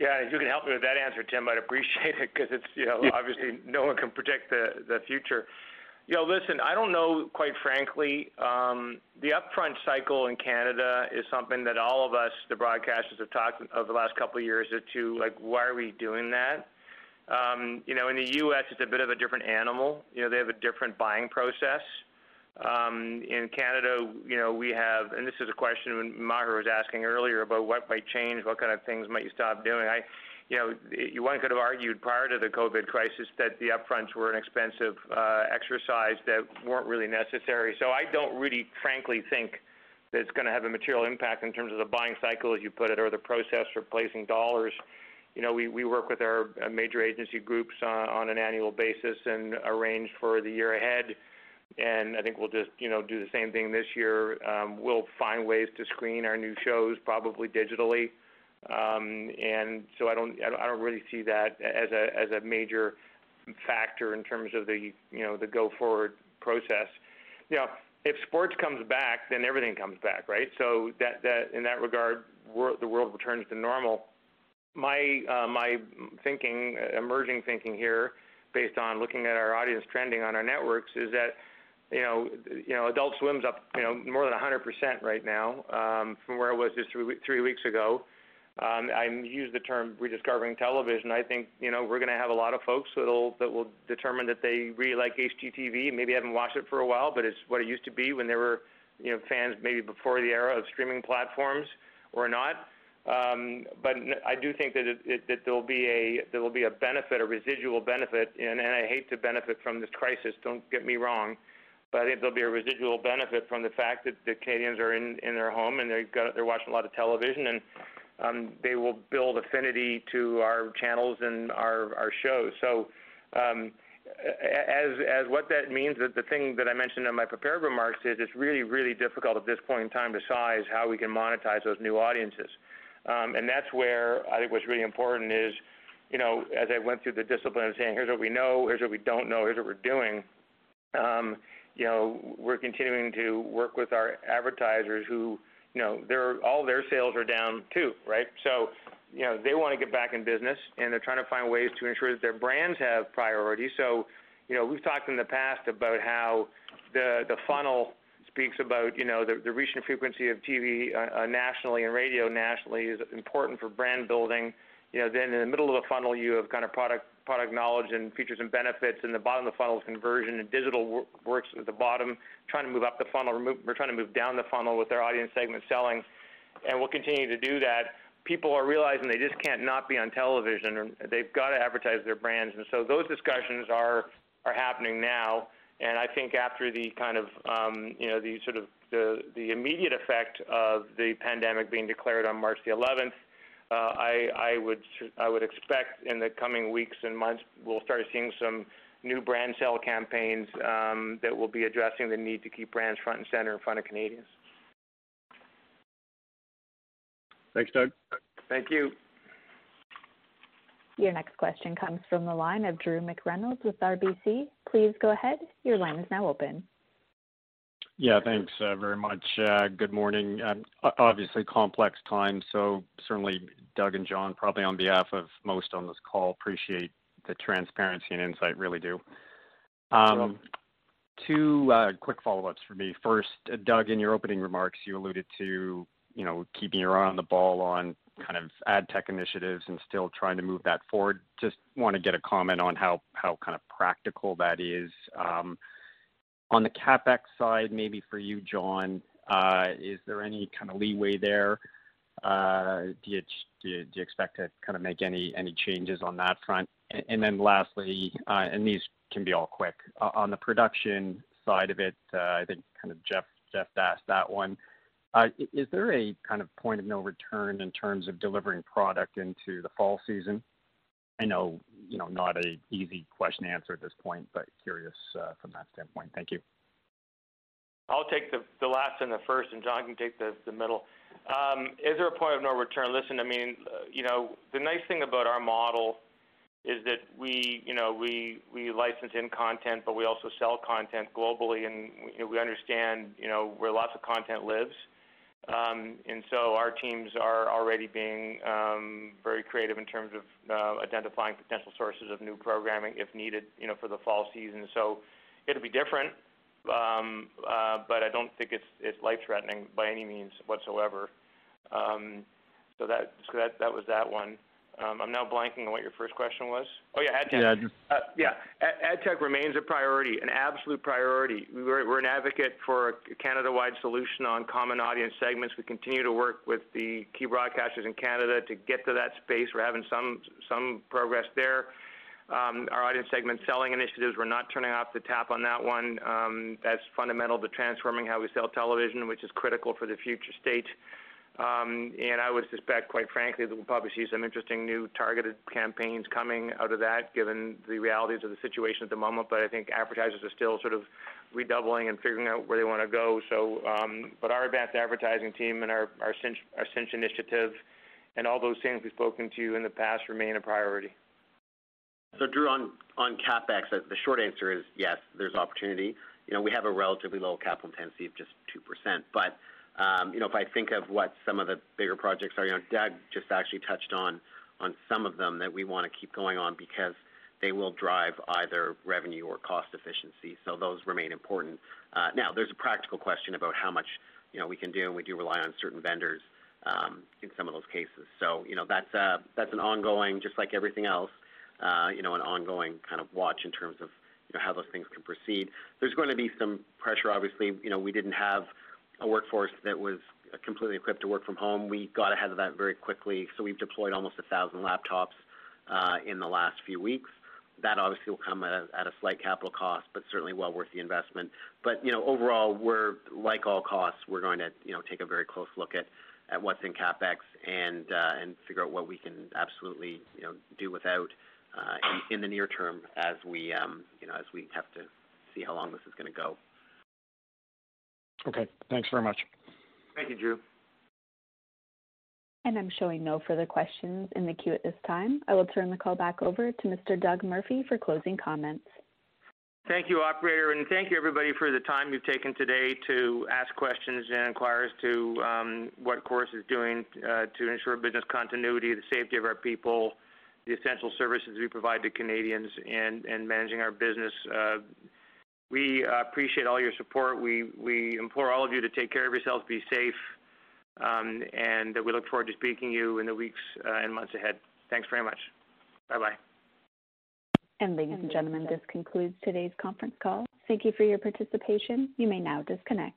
Yeah, if you can help me with that answer, Tim, I'd appreciate it, because it's, you know, yeah. Obviously no one can predict the, the future. Yeah, listen, I don't know, quite frankly. Um, the upfront cycle in Canada is something that all of us, the broadcasters, have talked over the last couple of years as to, like, why are we doing that? Um, you know, in the U S, it's a bit of a different animal. You know, they have a different buying process. Um, in Canada, you know, we have, and this is a question Maher was asking earlier about what might change, what kind of things might you stop doing. I, you know, it, one could have argued prior to the COVID crisis that the upfronts were an expensive uh, exercise that weren't really necessary. So I don't really, frankly, think that it's going to have a material impact in terms of the buying cycle, as you put it, or the process for placing dollars. You know, we, we work with our major agency groups uh, on an annual basis and arrange for the year ahead. And I think we'll just, you know, do the same thing this year. Um, we'll find ways to screen our new shows, probably digitally. Um, and so I don't, I don't really see that as a as a major factor in terms of the, you know, the go forward process. You know, if sports comes back, then everything comes back, right? So that that in that regard, we're, the world returns to normal. My uh, my thinking, emerging thinking here, based on looking at our audience trending on our networks, is that, you know, you know, Adult Swim's up, you know, more than one hundred percent right now um, from where it was just three, three weeks ago. Um, I use the term rediscovering television. I think, you know, we're going to have a lot of folks that'll, that will determine that they really like H G T V. Maybe haven't watched it for a while, but it's what it used to be when there were, you know, fans maybe before the era of streaming platforms or not. Um, but I do think that, it, it, that there will be a there will be a benefit, a residual benefit, and, and I hate to benefit from this crisis. Don't get me wrong, but I think there'll be a residual benefit from the fact that the Canadians are in, in their home and they've got, they're watching a lot of television, and um, they will build affinity to our channels and our, our shows. So, um, as as what that means, that the thing that I mentioned in my prepared remarks is it's really really difficult at this point in time to size how we can monetize those new audiences. Um, and that's where I think what's really important is, you know, as I went through the discipline of saying, here's what we know, here's what we don't know, here's what we're doing, um, you know, we're continuing to work with our advertisers who, you know, they're, all their sales are down too, right? So, you know, they want to get back in business, and they're trying to find ways to ensure that their brands have priority. So, you know, we've talked in the past about how the, the funnel speaks about, you know, the, the reach and frequency of T V uh, uh, nationally and radio nationally is important for brand building. You know, then in the middle of the funnel, you have kind of product product knowledge and features and benefits, and the bottom of the funnel is conversion, and digital wor works at the bottom, trying to move up the funnel. We're, move, we're trying to move down the funnel with our audience segment selling, and we'll continue to do that. People are realizing they just can't not be on television, or they've got to advertise their brands, and so those discussions are, are happening now. And I think after the kind of, um, you know, the sort of the, the immediate effect of the pandemic being declared on March the eleventh, uh, I, I, would, I would expect in the coming weeks and months we'll start seeing some new brand sale campaigns um, that will be addressing the need to keep brands front and center in front of Canadians. Thanks, Doug. Thank you. Your next question comes from the line of Drew McReynolds with R B C. Please go ahead. Your line is now open. Yeah, thanks uh, very much. Uh, good morning. Um, obviously, complex time, so certainly Doug and John, probably on behalf of most on this call, appreciate the transparency and insight, really do. Um, two uh, quick follow-ups for me. First, uh, Doug, in your opening remarks, you alluded to, you know, keeping your eye on the ball on kind of ad tech initiatives and still trying to move that forward. Just want to get a comment on how, how kind of practical that is. Um, on the CapEx side, maybe for you, John, uh, is there any kind of leeway there? Uh, do, you, do, you, do you expect to kind of make any, any changes on that front? And, and then lastly, uh, and these can be all quick, uh, on the production side of it, uh, I think kind of Jeff, Jeff asked that one. Uh, is there a kind of point of no return in terms of delivering product into the fall season? I know, you know, not an easy question to answer at this point, but curious uh, from that standpoint. Thank you. I'll take the, the last and the first, and John can take the, the middle. Um, is there a point of no return? Listen, I mean, uh, you know, the nice thing about our model is that we, you know, we, we license in content, but we also sell content globally, and you know, we understand, you know, where lots of content lives. Um, and so our teams are already being um, very creative in terms of uh, identifying potential sources of new programming if needed, you know, for the fall season. So, it'll be different, um, uh, but I don't think it's, it's life-threatening by any means whatsoever. Um, so that, so that, that was that one. Um, I'm now blanking on what your first question was. Oh, yeah, ad tech. Yeah, just... uh, yeah. Ad, ad tech remains a priority, an absolute priority. We're, we're an advocate for a Canada-wide solution on common audience segments. We continue to work with the key broadcasters in Canada to get to that space. We're having some, some progress there. Um, our audience segment selling initiatives, we're not turning off the tap on that one. Um, that's fundamental to transforming how we sell television, which is critical for the future state. Um, and I would suspect, quite frankly, that we'll probably see some interesting new targeted campaigns coming out of that, given the realities of the situation at the moment. But I think advertisers are still sort of redoubling and figuring out where they want to go. So, um, but our advanced advertising team and our, our, cinch, our cinch initiative and all those things we've spoken to you in the past remain a priority. So, Drew, on, on CapEx, the short answer is yes, there's opportunity. You know, we have a relatively low capital intensity of just two percent, but Um, you know, if I think of what some of the bigger projects are, you know, Doug just actually touched on on some of them that we want to keep going on because they will drive either revenue or cost efficiency. So those remain important. Uh, now, there's a practical question about how much, you know, we can do, and we do rely on certain vendors um, in some of those cases. So, you know, that's a, that's an ongoing, just like everything else, uh, you know, an ongoing kind of watch in terms of, you know, how those things can proceed. There's going to be some pressure, obviously. You know, we didn't have a workforce that was completely equipped to work from home. We got ahead of that very quickly, so we've deployed almost one thousand laptops uh, in the last few weeks. That obviously will come at a, at a slight capital cost, but certainly well worth the investment. But, you know, overall, we're, like all costs, we're going to, you know, take a very close look at, at what's in CapEx and, uh, and figure out what we can absolutely, you know, do without uh, in, in the near term as we, um, you know, as we have to see how long this is going to go. Okay, thanks very much. Thank you, Drew. And I'm showing no further questions in the queue at this time. I will turn the call back over to Mister Doug Murphy for closing comments. Thank you, operator, and thank you, everybody, for the time you've taken today to ask questions and inquire as to um, what Corus is doing uh, to ensure business continuity, the safety of our people, the essential services we provide to Canadians, and, and managing our business. Uh, We uh, appreciate all your support. We, we implore all of you to take care of yourselves, be safe, um, and we look forward to speaking to you in the weeks uh, and months ahead. Thanks very much. Bye-bye. And ladies and gentlemen, this concludes today's conference call. Thank you for your participation. You may now disconnect.